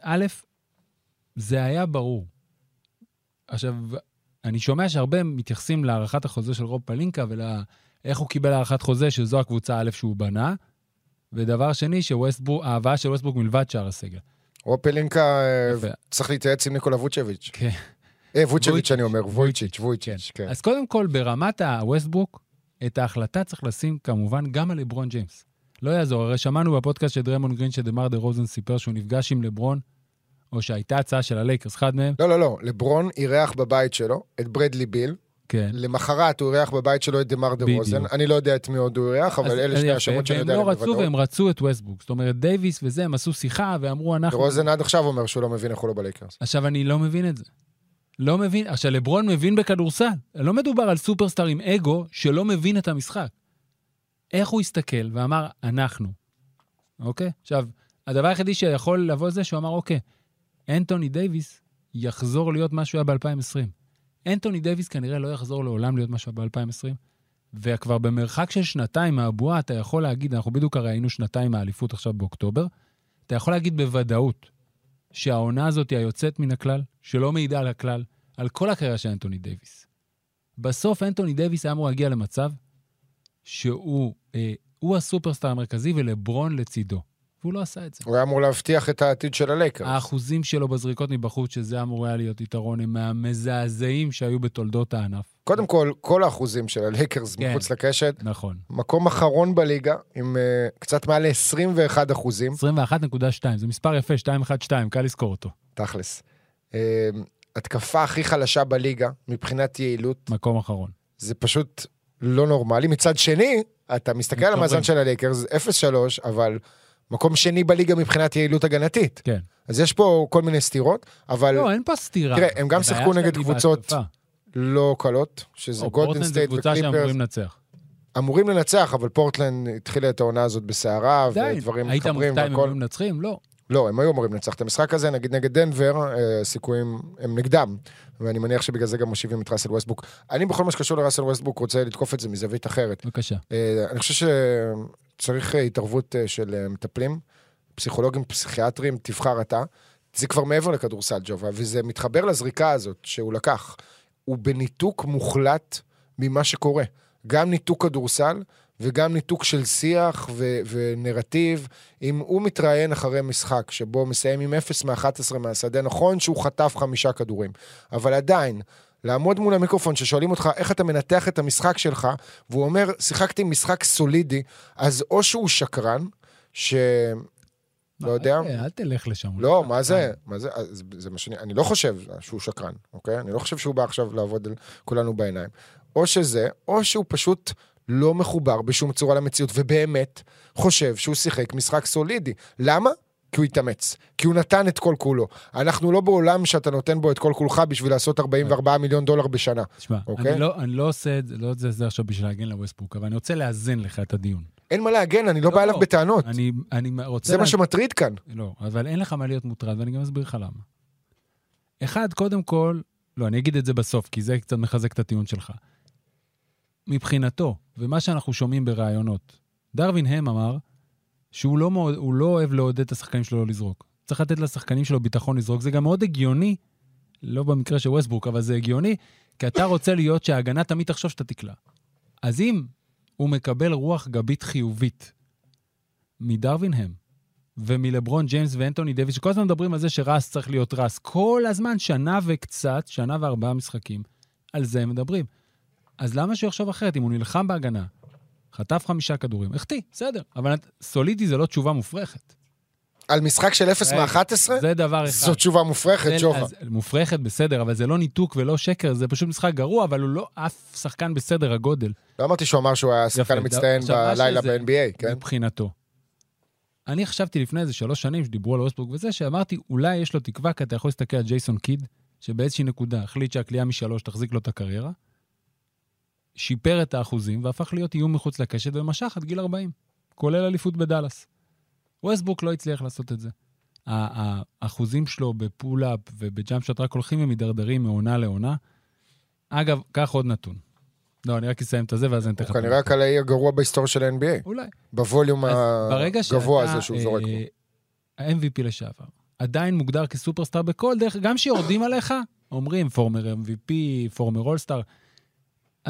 א', זה היה ברור. עכשיו, אני שומע שהרבה מתייחסים להערכת החוזה של רוב פלינקה, ואיך הוא קיבל הערכת חוזה שזו הקבוצה א' שהוא בנה, ודבר שני, שהאהבה של ווסטברוק מלבד שער הסגל. רוב פלינקה צריך להתייעץ עם ניקולה ווצ'ביץ'. כן. ווצ'ביץ' אני אומר, ווצ'יץ', כן. אז קודם כל, ברמת הווסטברוק, את ההחלטה צריך לשים כמובן גם על לברון ג'יימס. לא יעזור, הרי שמענו בפודקאסט של דרמונד גרין שדמר דה רוזן סיפר שהוא נפגש עם לברון, או שהייתה הצעה של הלייקרס, אחד מהם. לא, לברון אירח בבית שלו את ברדלי ביל, כן. למחרת הוא אירח בבית שלו את דמר דה רוזן, אני לא יודע את מי עוד הוא אירח, אבל אלה שני השמות שאני יודע. הם לא רצו והם רצו את ווסטברוק, זאת אומרת דייביס וזה, הם עשו שיחה ואמרו אנחנו... רוזן עד עכשיו אומר שהוא לא מבין איך הוא לא בלייקרס. עכשיו אני לא מבין את זה. לא מבין, עכשיו לברון מבין בכדורסל, לא מדובר על סופרסטאר עם אגו שלא מבין את המשחק. איך הוא הסתכל ואמר, אנחנו. אוקיי? עכשיו, הדבר היחידי שיכול לבוא זה שהוא אמר, אוקיי, אנטוני דייביס יחזור להיות מה שהוא היה ב-2020. אנטוני דייביס כנראה לא יחזור לעולם להיות מה שהוא היה ב-2020, וכבר במרחק של שנתיים מהבועה, אתה יכול להגיד, אנחנו בדיוק הרי היינו שנתיים מהאליפות עכשיו באוקטובר, אתה יכול להגיד בוודאות, שהעונה הזאת היא היוצאת מן הכלל, שלא מעידה על הכלל, על כל הקריירה של אנטוני דייביס. בסוף אנטוני דייביס היה אמור להגיע למצב שהוא הסופרסטאר המרכזי ולברון לצידו. והוא לא עשה את זה. הוא היה אמור להבטיח את העתיד של הלייקרס. האחוזים שלו בזריקות מבחוץ, שזה אמור היה להיות יתרון, הם מהמזעזעים שהיו בתולדות הענף. קודם כל, כל האחוזים של הלייקרס כן, מחוץ לקשת. נכון. מקום אחרון בליגה, עם קצת מעל 21%. 21.2, זה מספר יפה, 212, קל לזכור אותו. תכלס. התקפה הכי חלשה בליגה, מבחינת יעילות. מקום אחרון. זה פשוט לא נורמלי. מצד שני, אתה מסתכל על המאזן של הלייקרס, 0-3, אבל מקום שני בליגה מבחינת יעילות הגנתית. כן. אז יש פה כל מיני סתירות, אבל... לא, אין פה סתירה. תראה, הם גם שחקו נגד קבוצות לא קלות, שזה גולדן סטייט וקליפרס. פורטלנד זה קבוצה שאמורים לנצח. אמורים לנצח, אבל פורטלנד התחילה את העונה הזאת בסערה, ודברים מתחברים. היית מופתע אם הם היו מנצחים? לא. לא, הם היו אמורים לנצח את המשחק הזה, נגיד נגד דנבר, סיכויים הם נגדם, ואני מניח שבגלל זה גם מושיבים את ראסל ווסטברוק. אני בכל מה שקשור לראסל ווסטברוק רוצה לתקוף את זה מזווית אחרת. בבקשה. אני חושב שצריך התערבות של מטפלים, פסיכולוגים, פסיכיאטרים, תבחר אתה. זה כבר מעבר לכדורסל ג'ובה, וזה מתחבר לזריקה הזאת שהוא לקח. הוא בניתוק מוחלט ממה שקורה. גם ניתוק כדורסל, וגם ניתוק של שיח ונרטיב, אם הוא מתראיין אחרי משחק, שבו מסיים עם 0-11 מהשדה, נכון שהוא חטף 5 כדורים, אבל עדיין, לעמוד מול המיקרופון ששואלים אותך, איך אתה מנתח את המשחק שלך, והוא אומר, שיחקתי משחק סולידי, אז או שהוא שקרן, לא יודע. אל תלך לשם. לא, מה זה? אני לא חושב שהוא שקרן, אוקיי? אני לא חושב שהוא בא עכשיו לעבוד על כולנו בעיניים. או שזה, או שהוא פשוט לא מחובר בשום צורה למציאות, ובאמת חושב שהוא שיחק משחק סולידי. למה? כי הוא התאמץ, כי הוא נתן את כל כולו. אנחנו לא בעולם שאתה נותן בו את כל כולך בשביל לעשות 44 מיליון דולר בשנה. תשמע, אני לא עושה את זה עכשיו בשביל להגן לווסטברוק, אבל אני רוצה לאזן לך את הדיון. אין מה להגן, אני לא בא אליו בטענות. זה מה שמטריד כאן. לא, אבל אין לך מה להיות מוטרד, ואני גם אסביר לך למה. אחד, קודם כל, לא, אני אגיד את זה בסוף, כי זה קצת מחזק את הטיעון שלך. מבחינתו, ומה שאנחנו שומעים בראיונות, דרווין הם אמר, שהוא לא אוהב לעודד את השחקנים שלו לזרוק. צריך לתת לשחקנים שלו ביטחון לזרוק. זה גם מאוד הגיוני, לא במקרה של ווסטברוק, אבל זה הגיוני, כי אתה רוצה להיות שההגנה תמיד תחשוב שאתה תקלע. אז אם הוא מקבל רוח גבית חיובית מדרווינהם, ומלברון ג'יימס ואנתוני דוויס, שכל הזמן מדברים על זה שרס צריך להיות רס. כל הזמן, שנה וקצת, שנה וארבעה משחקים, על זה הם מדברים. אז למה שהוא יחשוב אחרת? אם הוא נלחם בהגנה, חטף 5 כדורים, החטיא, בסדר. אבל סולידי זה לא תשובה מופרכת. על משחק של 0-11? זה דבר אחד. זו תשובה מופרכת, שובה. מופרכת, בסדר, אבל זה לא ניתוק ולא שקר, זה פשוט משחק גרוע, אבל הוא לא אף שחקן בסדר הגודל. לא אמרתי שהוא אמר שהוא היה שחקן מצטיין בלילה ב-NBA, כן? מבחינתו. אני חשבתי לפני איזה 3 שנים שדיברו על ווסטברוק וזה, שאמרתי, אולי יש לו תקווה, כי אתה יכול להסתכל על ג'ייסון קיד, שבאיזושהי נקודה החליט שהקליעה מ-3 תחזיק לו את הקריירה, שיפר את האחוזים, והפך להיות איום מחוץ לקשת, ומשך עד גיל 40, כולל אליפות בדלס. ווסטברוק לא הצליח לעשות את זה. האחוזים שלו בפול-אפ ובג'אמפ-שוט רק הולכים ומדרדרים מעונה לעונה. אגב, כך עוד נתון. לא, אני רק אסיים את זה, ואז אני תכף... הוא כנראה הקלעי הגרוע בהיסטוריה של ה-NBA. אולי. בווליום הגבוה הזה שהוא זורק. ה-MVP לשעבר, עדיין מוגדר כסופרסטאר בכל דרך, גם שיורדים עליך, אומרים פורמר MVP, פורמר אולסטאר,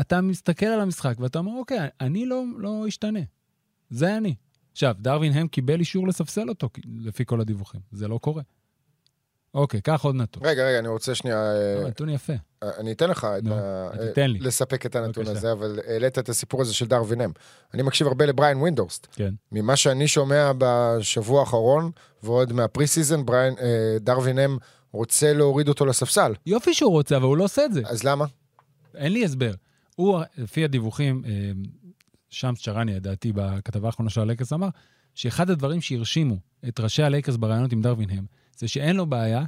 אתה מסתכל על המשחק, ואתה אומר, אוקיי, אני לא אשתנה. זה אני. עכשיו, דרווין הם קיבל אישור לספסל אותו, לפי כל הדיווחים. זה לא קורה. אוקיי, כך עוד נתון. רגע, אני רוצה שנייה... נתון יפה. אני אתן לך לספק את הנתון הזה, אבל העלית את הסיפור הזה של דרווין הם. אני מקשיב הרבה לבריין ווינדורסט. כן. ממה שאני שומע בשבוע האחרון, ועוד מהפרי סיזן, דרווין הם רוצה להוריד אותו לספסל. יופי שהוא רוצה, אבל הוא לא עושה את זה. אז למה? אין לי הסבר. הוא, לפי הדיווחים, שם שרני, ידעתי, בכתבה האחרונה של הלייקרס, אמר שאחד הדברים שהרשימו את ראשי הלייקרס בראיונות עם דרווין-הם, זה שאין לו בעיה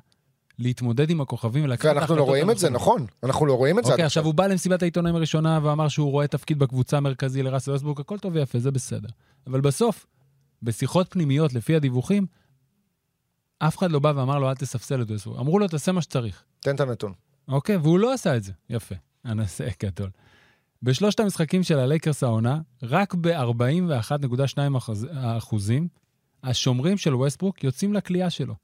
להתמודד עם הכוכבים. ואנחנו לא רואים את זה, נכון. אנחנו לא רואים את זה. אוקיי, עכשיו הוא בא למסיבת העיתונאים הראשונה, ואמר שהוא רואה תפקיד בקבוצה המרכזי לראסל ווסטברוק, הכל טוב ויפה, זה בסדר. אבל בסוף, בשיחות פנימיות, לפי הדיווחים, אף אחד לא בא ואמר לו, אל תספסל את זה. אמרו לו, תעשה מה שצריך. תן את הנתון. אוקיי, והוא לא עשה את זה. יפה. הנושא גדול. בשלושת המשחקים של הלייקרס העונה, רק ב-41.2% השומרים של ווסטברוק יוצאים לקליעה שלו.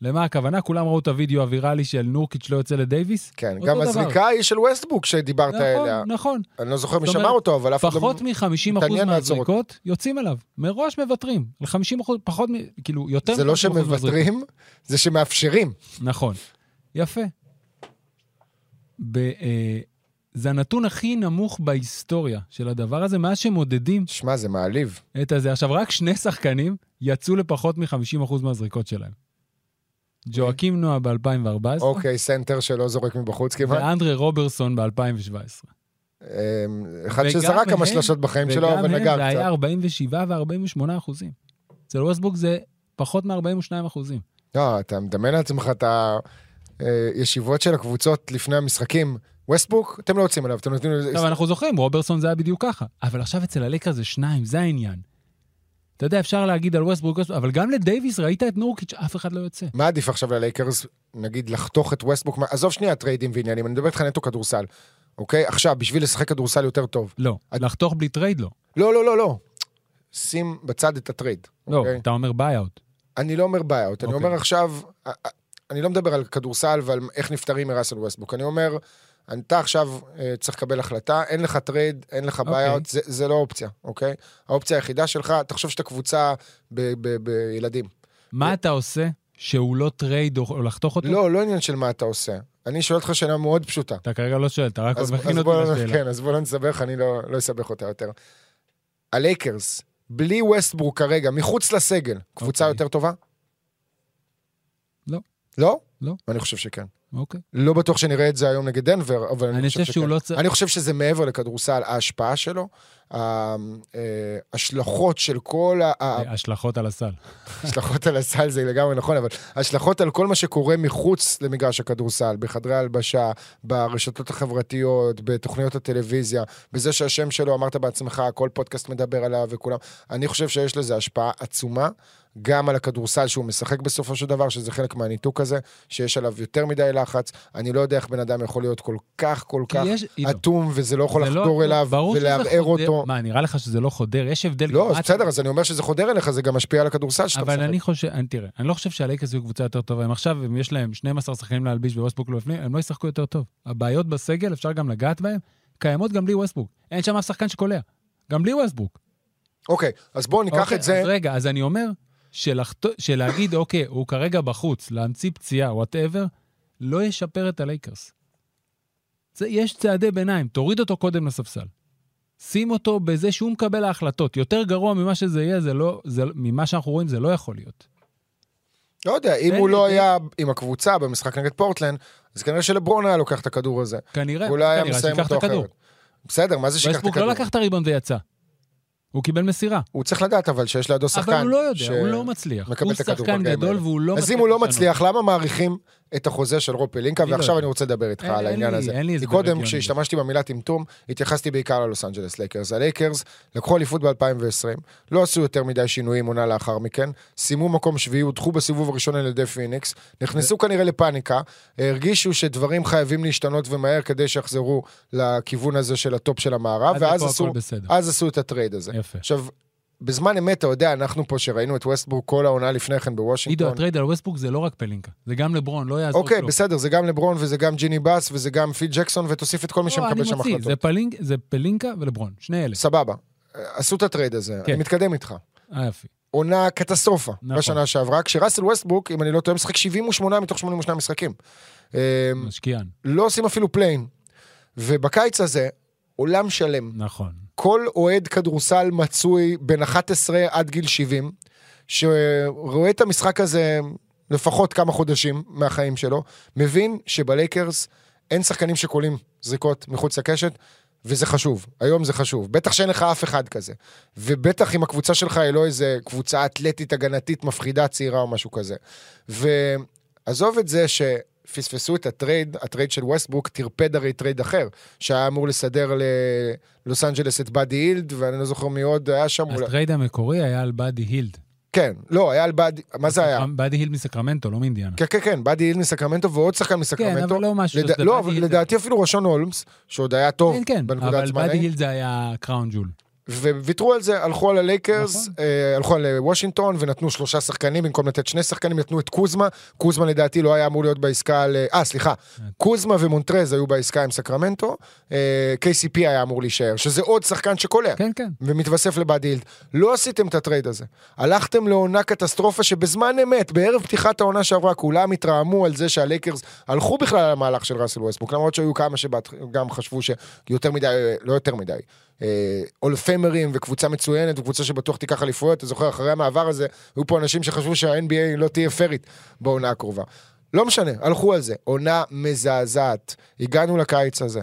למה הכוונה? כולם ראו את הווידאו הוויראלי של נורקיץ' לא יוצא לדייביס? כן, גם הזריקה היא של ווסטברוק שדיברת אליה. נכון. אני לא זוכר מי שמר אותו, אבל אף אחד לא... פחות מ-50% מהזריקות יוצאים אליו. מראש מוותרים. ל-50% פחות מ... כאילו, יותר מ-50%. זה לא שמוותרים, זה שמאפשרים. נכון. יפה. זה הנתון הכי נמוך בהיסטוריה של הדבר הזה, מה שמודדים... שמה, זה מעליב. את הזה. עכשיו, רק 2 שחקנים יצאו לפחות מ-50% מהזריקות שלהם. ג'ואקים נועה ב-2014. אוקיי, סנטר שלא זורק מבחוץ כמעט. ואנדרי רוברסון ב-2017. אחד שזרק כמה שלשות בחיים שלו, אבל נגע קצת. וגם הם, זה היה 47% ו-48%. אצל ווסטברוק זה פחות מ-42%. לא, אתה מדמיין לעצמך את הישיבות של הקבוצות לפני המשחקים, ווסטברוק, אתם לא יוצאים עליו, אתם נותנים... טוב, אנחנו זוכרים, רוברסון זה היה בדיוק ככה. אבל עכשיו אצל הלייקרס זה 2, זה העניין. אתה יודע, אפשר להגיד על ווסטברוק, אבל גם לדייביס ראית את נורקיץ' אף אחד לא יוצא. מה עדיף עכשיו ללייקרס, נגיד, לחתוך את ווסטברוק? עזוב שנייה, טריידים ועניינים, אני מדבר איתך נטו כדורסל. אוקיי? עכשיו, בשביל לשחק כדורסל יותר טוב. לא, לחתוך בלי טרייד לא. לא. שים בצד את הטרייד. לא, אתה אומר ביי-אוט. אני לא אומר ביי-אוט, אני אומר עכשיו, אני לא מדבר על כדורסל ועל איך נפטרים מראסל ווסטברוק. אני אומר אתה עכשיו צריך לקבל החלטה, אין לך טרייד, אין לך ביי-אוט, זה לא אופציה, אוקיי? האופציה היחידה שלך, תחשוב שאתה קבוצה בילדים. מה אתה עושה שהוא לא טרייד או לחתוך אותו? לא עניין של מה אתה עושה. אני שואל אותך שאלה מאוד פשוטה. אתה כרגע לא שואל, אתה רק מכין אותי לשאלה. כן, אז בוא לא נסבך, אני לא אסבך אותה יותר. הלייקרס בלי ווסטברוק כרגע, מחוץ לסגל, קבוצה יותר טובה? לא. לא? לא. אני חושב שכן. אוקיי. לא בטוח שנראה את זה היום נגד דנבר, אבל אני חושב שכן. אני חושב שזה מעבר לכדורסל, ההשפעה שלו, ההשלכות של כל... השלכות על הסל. השלכות על הסל זה לגמרי נכון, אבל השלכות על כל מה שקורה מחוץ למגרש הכדורסל, בחדרי ההלבשה, ברשתות החברתיות, בתוכניות הטלוויזיה, בזה שהשם שלו, אמרת בעצמך, כל פודקאסט מדבר עליו וכולם. אני חושב שיש לזה השפעה עצומה, גם על הכדורסל שהוא משחק בסופו של דבר, שזה חלק מהניתוק הזה, שיש עליו יותר מדי לחץ. אני לא יודע איך בן אדם יכול להיות כל כך, כל כך אטום, וזה לא יכול לחדור אליו, ולהבער אותו. מה, נראה לך שזה לא חודר? יש הבדל... לא, בסדר, אז אני אומר שזה חודר אליך, זה גם משפיע על הכדורסל שאתה משחק. אבל אני חושב, תראה, אני לא חושב שהלייקרס יהיו קבוצה יותר טובה. אם עכשיו, אם יש להם 12 שחקנים להלביש וווסטברוק לא בפנים, הם לא ישחקו יותר טוב. הבעיות בסגל, אפשר גם לגעת בהם, קיימות גם בלי ווסטברוק. אין שם אף שחקן שקולע. גם בלי ווסטברוק. אוקיי, אז בואו ניקח את זה. אז רגע, אז אני אומר שלהגיד, אוקיי, הוא כרגע בחוץ, להמציא פציעה, whatever, לא ישפר את הלייקרס. יש צעדי ביניים, תוריד אותו קודם לספסל. שים אותו בזה שהוא מקבל ההחלטות. יותר גרוע ממה שזה יהיה, ממה שאנחנו רואים, זה לא יכול להיות. לא יודע, אם הוא לא היה עם הקבוצה במשחק נגד פורטלנד, אז כנראה שלברון היה לוקח את הכדור הזה. כנראה שיקח את הכדור. בסדר, מה זה שיקח את הכדור? ווסטברוק לא לקח את הריבאונד ויצא. הוא קיבל מסירה. הוא צריך לדעת אבל שיש לידו שחקן. אבל הוא לא יודע, הוא לא מצליח. הוא שחקן גדול והוא לא מצליח. אז אם הוא לא מצליח, למה מעריכים את החוזה של רוב פלינקה? ועכשיו אני רוצה לדבר איתך על העניין הזה. כי קודם כשהשתמשתי במילה טמטום, התייחסתי בעיקר ללוס אנג'לס לייקרס. הלייקרס לקחו אליפות ב-2020, לא עשו יותר מדי שינויים עונה לאחר מכן, סיימו מקום שביעי, הודחו בסיבוב הראשון על ידי פיניקס, נכנסו כנראה לפאניקה, הרגישו שדברים חייבים להשתנות ומהר כדי שיחזרו לכיוון הזה של הטופ של המערב, ואז עשו את הטרייד הזה. עכשיו, בזמן אמת, אתה יודע, אנחנו פה שראינו את ווסטברוק כל העונה לפני כן בוושינגטון. עידו, הטרייד על ווסטברוק זה לא רק פלינקה, זה גם לברון, לא יעזור. אוקיי, בסדר, זה גם לברון וזה גם ג'יני באס וזה גם פיל ג'קסון ותוסיף את כל מי שמקבל שם החלטות. זה פלינקה ולברון, שני אלה. סבבה, עשו את הטרייד הזה, אני מתקדם איתך. יפי. עונה קטסטרופה בשנה שעברה, כשרסל ווסטברוק, אם אני לא טועה, משחק 78 מתוך 82 משחקים. משקיען. לא עושים אפילו פליין. ובקיץ הזה, עולם שלם. נכון. כל אוהד כדורסל מצוי בין 11 עד גיל 70, שרואה את המשחק הזה לפחות כמה חודשים מהחיים שלו, מבין שבלייקרס אין שחקנים שקולים זריקות מחוץ לקשת, וזה חשוב, היום זה חשוב, בטח שאין לך אף אחד כזה, ובטח אם הקבוצה שלך היא לא איזה קבוצה אתלטית, הגנתית, מפחידה, צעירה או משהו כזה. ועזוב את זה ש... פספסו את הטרייד של ווסטברוק, תרפד הרי טרייד אחר, שהיה אמור לסדר ללוס אנג'לס את בדי הילד, ואני לא זוכר מי עוד היה שם. הטרייד המקורי היה על בדי הילד. כן, לא, היה על בדי, מה זה היה? בדי הילד מסקרמנטו, לא מאינדיאנה. כן, כן, כן, בדי הילד מסקרמנטו, ועוד שחקן מסקרמנטו. כן, אבל לא משהו. לא, אבל לדעתי אפילו ראשון הולמס, שעוד היה טוב. כן, כן, אבל בדי הילד זה היה קראון ג'ול. וויתרו על זה, הלכו על הלייקרס, הלכו על וושינגטון, ונתנו 3 שחקנים, במקום לתת 2 שחקנים, נתנו את קוזמה, קוזמה לדעתי לא היה אמור להיות בעסקה, סליחה, קוזמה ומונטרז היו בעסקה עם סקרמנטו, KCP היה אמור להישאר, שזה עוד שחקן שקולע, ומתווסף לבדילד, לא עשיתם את הטרייד הזה, הלכתם לעונה קטסטרופה, שבזמן אמת, בערב פתיחת העונה שעברה, כולם התרעמו על זה שהלייקרס הלכו בכלל על המהלך של רסל ווסטברוק, למרות שהיו כמה שגם חשבו שיותר מדי, לא יותר מדי. אולפמרים וקבוצה מצוינת וקבוצה שבטוח תיקח אליפויות, אתה זוכר, אחרי המעבר הזה היו פה אנשים שחשבו שה-NBA לא תהיה פרית בעונה הקרובה. לא משנה, הלכו על זה, עונה מזעזעת, הגענו לקיץ הזה,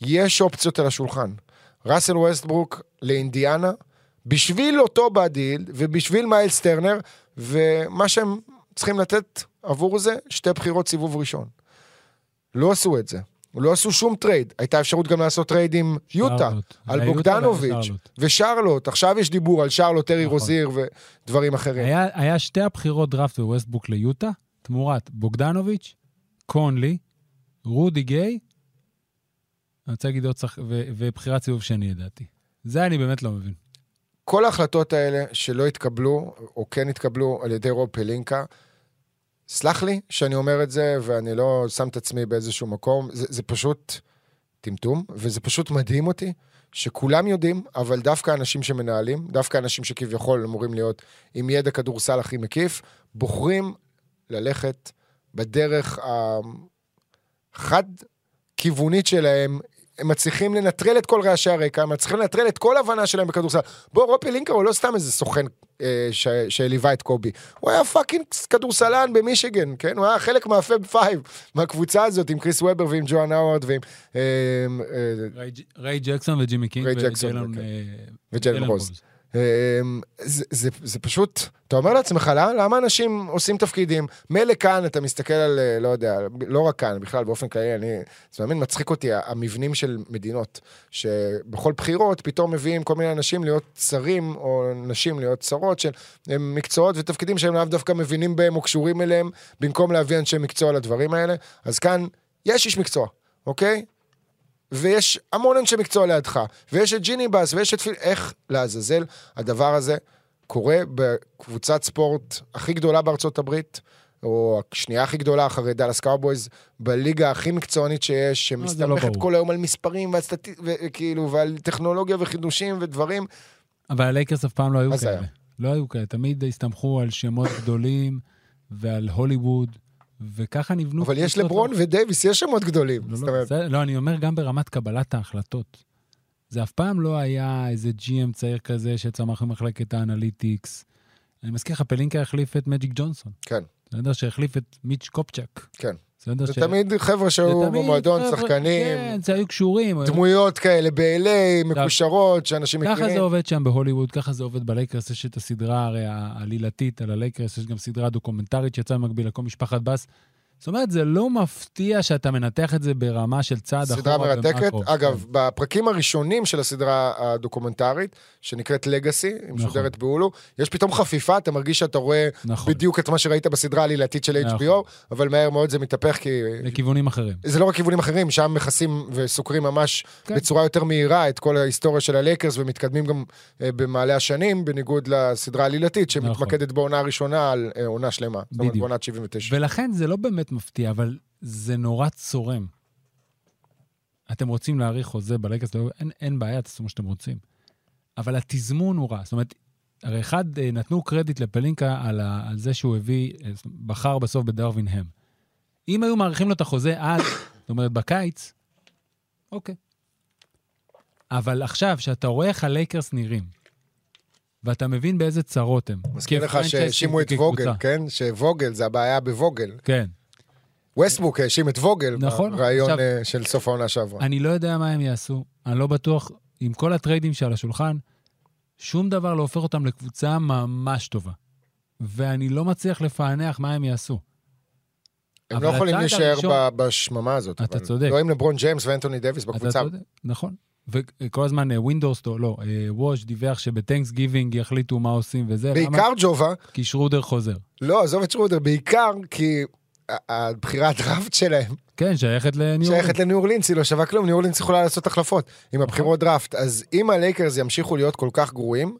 יש אופציות על השולחן, רסל ווסטברוק לאינדיאנה, בשביל אותו בדיל ובשביל מיילס טרנר, ומה שהם צריכים לתת עבור זה, 2 בחירות סיבוב ראשון. לא עשו את זה. לא עשו שום טרייד, הייתה אפשרות גם לעשות טרייד עם יוטה, על בוגדנוביץ' ושרלוט, עכשיו יש דיבור על שרלוט, טרי רוזיר ודברים אחרים. היה 2 הבחירות דראפט וווסטברוק ליוטה, תמורת בוגדנוביץ', קונלי, רודי גיי, אני רוצה להגיד עוד ובחירת סיבוב שני ידעתי. זה אני באמת לא מבין. כל ההחלטות האלה שלא התקבלו, או כן התקבלו על ידי רוב פלינקה, סלח לי שאני אומר את זה, ואני לא שם את עצמי באיזשהו מקום, זה פשוט טמטום, וזה פשוט מדהים אותי, שכולם יודעים, אבל דווקא אנשים שמנהלים, דווקא אנשים שכביכול אמורים להיות עם ידע כדורסל הכי מקיף, בוחרים ללכת בדרך החד כיוונית שלהם, הם מצליחים לנטרל את כל רעשי הרקע, הם מצליחים לנטרל את כל הבנה שלהם בכדורסל. בוא, רופי לינקר הוא לא סתם איזה סוכן שליווה את קובי. הוא היה פאקינג כדורסלן במישיגן, כן? הוא היה חלק מהפאב פייב, מהקבוצה הזאת, עם קריס וובר ועם ג'ואן האווארד ועם... ריי ג'קסון וג'ימי קינג וג'יילן רוז. זה פשוט, אתה אומר לעצמך, למה אנשים עושים תפקידים? מלא כאן, אתה מסתכל על, לא יודע, לא רק כאן, בכלל באופן כללי, זה מאמין, מצחיק אותי, המבנים של מדינות, שבכל בחירות פתאום מביאים כל מיני אנשים להיות שרים, או נשים להיות שרות, של מקצועות ותפקידים שהם לאו דווקא מבינים בהם, או קשורים אליהם, במקום להביא אנשי מקצוע לדברים האלה. אז כאן, יש איש מקצוע, אוקיי? ויש המון אנשי מקצוע לידך, ויש את ג'יני בס, ויש את פיל, איך לעזאזל, הדבר הזה קורה בקבוצת ספורט הכי גדולה בארצות הברית, או השנייה הכי גדולה אחרי דאלאס קאובויז, בליגה הכי מקצוענית שיש, שמסתמכת כל היום על מספרים, ועל טכנולוגיה וחידושים ודברים. אבל הלייקרס אף פעם לא היו כאלה. לא היו כאלה, תמיד הסתמכו על שמות גדולים, ועל הוליווד, וככה נבנו... אבל יש לברון ודייביס, יש שמות גדולים. לא, אני אומר גם ברמת קבלת ההחלטות. זה אף פעם לא היה איזה GM צעיר כזה שצמח במחלקת האנליטיקס. אני מזכיר לך, פלינקה החליף את מג'יק ג'ונסון. כן. זה נדע שהחליף את מיץ' קופצ'ק. כן. זה תמיד חבר'ה שהוא במועדון, שחקנים. כן, זה היו קשורים. דמויות כאלה, בעלי, מקושרות, שאנשים מכירים. ככה זה עובד שם בהוליווד, ככה זה עובד בלייקרס, יש את הסדרה הרי העלילתית על הלייקרס, יש גם סדרה דוקומנטרית שיצאה במקביל לכל משפחת בס. זאת אומרת, זה לא מפתיע שאתה מנתח את זה ברמה של צעד אחורה. סדרה מרתקת. אגב, בפרקים הראשונים של הסדרה הדוקומנטרית, שנקראת לגאסי, עם שודרת באולו, יש פתאום חפיפה, אתה מרגיש שאתה רואה בדיוק את מה שראית בסדרה הלילתית של HBO, אבל מהר מאוד זה מתהפך כי... לכיוונים אחרים. זה לא רק כיוונים אחרים, שם מכסים וסוקרים ממש בצורה יותר מהירה את כל ההיסטוריה של הלייקרס, ומתקדמים גם במעלה השנים, בניגוד לסדרה הלילתית, שמתמקדת בעונה הראשונה על עונה שלמה, בעונת 79. ולכן זה לא באמת מפתיע, אבל זה נורא צורם. אתם רוצים להאריך חוזה בלייקרס, אין בעיה, תעשו מה שאתם רוצים. אבל התזמון הוא רע. זאת אומרת, הרי אחד, נתנו קרדיט לפלינקה על זה שהוא הביא, בחר בסוף בדרווין-הם. אם היו מאריכים לו את החוזה אז, זאת אומרת, בקיץ, אוקיי. אבל עכשיו, שאתה רואה איך הלייקרס נראים, ואתה מבין באיזה צרות הם. מזכיר לך שהאשימו את ווגל, כן? שווגל, זה הבעיה בווגל. כן. ווסטברוק האשים את ווגל, נכון, ברעיון עכשיו, של סוף העונה שעברה. אני לא יודע מה הם יעשו, אני לא בטוח, עם כל הטריידים שעל השולחן, שום דבר לא הופך אותם לקבוצה ממש טובה. ואני לא מצליח לפענח מה הם יעשו. הם לא יכולים להישאר בשממה הזאת. אתה צודק. לא עם לברון ג'יימס ואנתוני דוויס בקבוצה. אתה צודק, נכון. וכל הזמן ווינדוס, לא, ווש דיווח שבטנקס גיבינג יחליטו מה עושים וזה. בעיקר ג'ובה. כי שרודר חוזר. לא, עזוב את שרודר, בעיקר כי... הבחירת דראפט שלהם. כן, שייכת לניו אורלינס. שייכת לניו אורלינס, היא לא שווה כלום, ניו אורלינס יכולה לעשות החלפות עם הבחירות דראפט. אז אם הלייקרס ימשיכו להיות כל כך גרועים,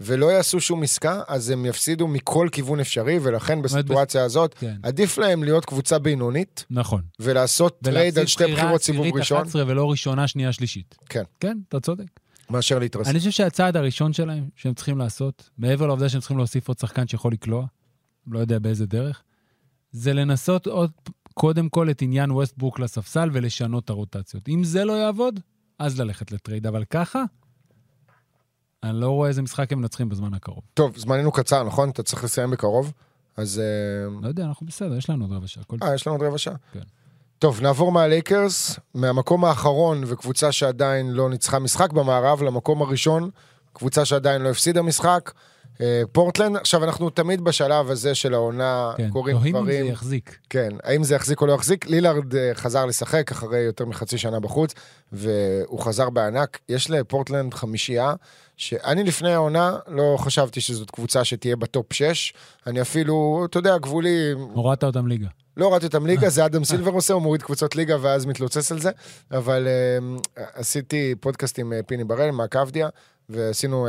ולא יעשו שום עסקה, אז הם יפסידו מכל כיוון אפשרי, ולכן בסיטואציה הזאת, עדיף להם להיות קבוצה בינונית, נכון. ולעשות טרייד על שתי בחירות סיבוב ראשון. ולא ראשונה, שנייה, שלישית. כן. כן, אתה צודק. מאשר להתרסק. אני חושב שהצעד הראשון שלהם, שהם צריכים לעשות, מעבר לעובדה שהם צריכים להוסיף עוד שחקן שיכול לקלוע, לא יודע באיזה דרך, זה לנסות עוד קודם כל את עניין ווסטברוק לספסל ולשנות את הרוטציות. אם זה לא יעבוד, אז ללכת לטרייד. אבל ככה, אני לא רואה איזה משחק הם נצחים בזמן הקרוב. טוב, זמננו קצר, נכון? אתה צריך לסיים בקרוב. אז... לא יודע, אנחנו בסדר, יש לנו עוד רבע שעה. יש לנו עוד רבע שעה? כן. טוב, נעבור מהלייקרס, מהמקום האחרון וקבוצה שעדיין לא ניצחה משחק במערב, למקום הראשון, קבוצה שעדיין לא הפסידה משחק, פורטלנד. עכשיו אנחנו תמיד בשלב הזה של העונה, קוראים דברים. האם זה יחזיק. כן, האם זה יחזיק או לא יחזיק. לילארד חזר לשחק אחרי יותר מחצי שנה בחוץ, והוא חזר בענק. יש לפורטלנד חמישייה, שאני לפני העונה לא חשבתי שזאת קבוצה שתהיה בטופ 6. אני אפילו, אתה יודע, גבולי... הורדת אותם ליגה. לא הורדתי אותם ליגה, זה אדם סילבר עושה, הוא מוריד קבוצות ליגה ואז מתלוצץ על זה. אבל עשיתי פודקאסט עם פיני ברל, מהקבדיה, ועשינו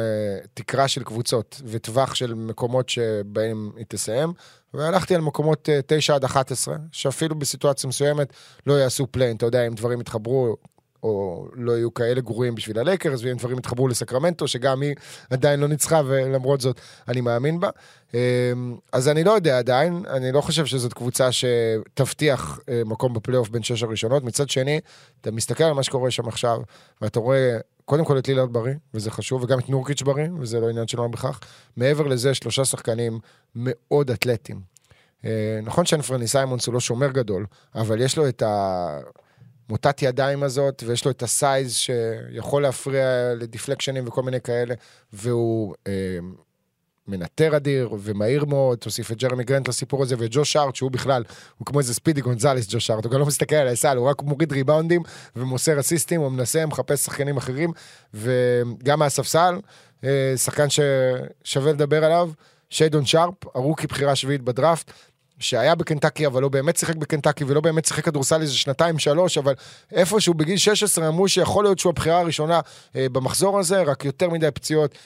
תקרה של קבוצות וטווח של מקומות שבהם היא תסיים, והלכתי על מקומות 9 עד 11, שאפילו בסיטואציה מסוימת לא יעשו פליין, אתה יודע, אם דברים יתחברו, או לא יהיו כאלה גרועים בשביל הלקרס, ואם דברים יתחברו לסקרמנטו, שגם היא עדיין לא ניצחה, ולמרות זאת אני מאמין בה. אז אני לא יודע עדיין, אני לא חושב שזאת קבוצה שתבטיח מקום בפלייאוף בין שש הראשונות. מצד שני, אתה מסתכל על מה שקורה שם עכשיו, ואתה רואה קודם כל את לילארד בריא, וזה חשוב, וגם את נורקיץ' בריא, וזה לא עניין שלנו בכך. מעבר לזה, שלושה שחקנים מאוד אתלטים. נכון שאנפרני סיימונס הוא לא שומר גדול, אבל יש לו את מוטת ידיים הזאת, ויש לו את הסייז שיכול להפריע לדיפלקשנים וכל מיני כאלה, והוא מנטר אדיר ומהיר מאוד, תוסיף את ג'רמי גרנט לסיפור הזה, וג'וש הארט, שהוא בכלל, הוא כמו איזה ספידי גונזלס ג'וש הארט, הוא גם לא מסתכל על הסל, הוא רק מוריד ריבאונדים, ומוסר אסיסטים, הוא מנסה, מחפש שחקנים אחרים, וגם מהספסל, שחקן ששווה לדבר עליו, שיידון שרפ, הרוקי בחירה שביעית בדראפט, שהיה בקנטקי, אבל לא באמת שיחק בקנטקי, ולא באמת שיחק כדורסל איזה 2-3, אבל איפשהו בגיל 16 אמרו שיכול להיות שהוא הבחירה הראשונה במחזור הזה, רק יותר מדי פציעות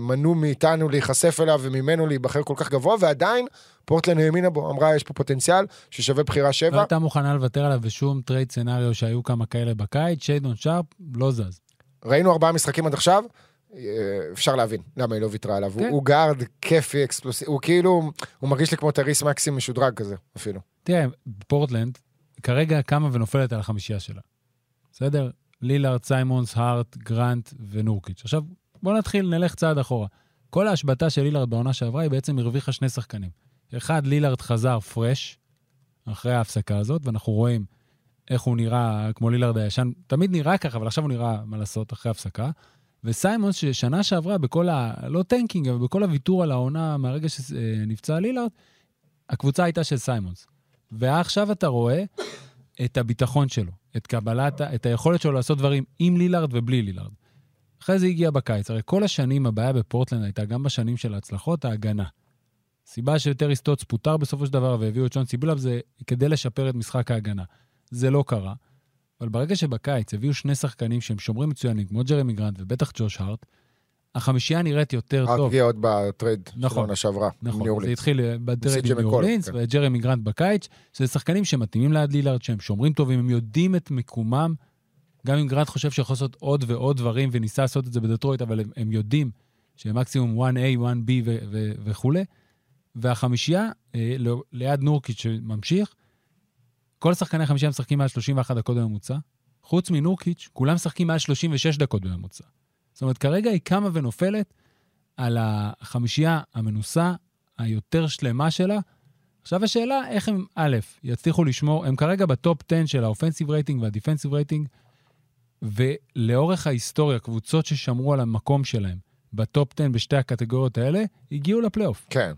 מנעו מאיתנו להיחשף אליו, וממנו להיבחר כל כך גבוה, ועדיין פורטלנד האמינה בו, אמרה יש פה פוטנציאל ששווה בחירה 7. לא הייתה מוכנה לוותר עליו בשום טרייד סנריו שהיו כמה כאלה בקיץ, שיידון שרפ לא זז. ראינו 4 משחקים עד עכשיו, אפשר להבין למה היא לא ויתרה עליו. הוא גארד כיפי, אקספלוסיבי, הוא כאילו, הוא מרגיש לי כמו טייריס מקסים משודרג כזה, אפילו. תראה, פורטלנד כרגע קמה ונופלת על החמישייה שלה. בסדר? לילארד, סיימונס, הארט, גרנט ונורקיץ'. עכשיו, בוא נתחיל, נלך צעד אחורה. כל ההשבטה של לילארד בעונה שעברה היא בעצם הרוויחה 2 שחקנים. אחד, לילארד חזר פרש אחרי ההפסקה הזאת, ואנחנו רואים איך הוא נראה, כמו לילארד הישן, תמיד נראה ככה, אבל עכשיו הוא נראה מה לעשות אחרי ההפסקה. וסיימונס ששנה שעברה בכל לא טנקינג, אבל בכל הוויתור על העונה מהרגע שנפצע לילארד, הקבוצה הייתה של סיימונס. ועכשיו אתה רואה את הביטחון שלו, את היכולת שלו לעשות דברים עם לילארד ובלי לילארד. אחרי זה הגיע בקיץ. הרי כל השנים הבעיה בפורטלנד הייתה גם בשנים של ההצלחות, ההגנה. סיבה שיותר סטוטס פוטר בסופו של דבר והביאו את שון סיבילב זה כדי לשפר את משחק ההגנה. זה לא קרה. אבל ברגע שבקיץ הביאו 2 שחקנים שהם שומרים מצוינים, כמו ג'רמי גרנט ובטח ג'וש הארט, החמישייה נראית יותר טוב. הגיע עוד בטרייד של עונה שעברה. נכון, זה התחיל בטרייד עם ניו אורלינס, וג'רמי גרנט בקיץ, שזה שחקנים שמתאימים ליד לילארד, שהם שומרים טובים, הם יודעים את מקומם, גם אם גרנט חושב שיכול לעשות עוד ועוד דברים, וניסה לעשות את זה בדטרויט, אבל הם יודעים שהם מקסימום 1A, 1B וכו'. והחמישייה, ליד נורקיץ' שממשיך, כל שחקני החמישה משחקים מעל 31 דקות בממוצע, חוץ מנורקיץ', כולם משחקים מעל 36 דקות בממוצע. זאת אומרת, כרגע היא קמה ונופלת על החמישייה המנוסה, היותר שלמה שלה. עכשיו השאלה, איך הם א', יצליחו לשמור, הם כרגע בטופ 10 של האופנסיב רייטינג והדיפנסיב רייטינג, ולאורך ההיסטוריה, קבוצות ששמרו על המקום שלהם, בטופ 10 בשתי הקטגוריות האלה, הגיעו לפלייאוף. כן.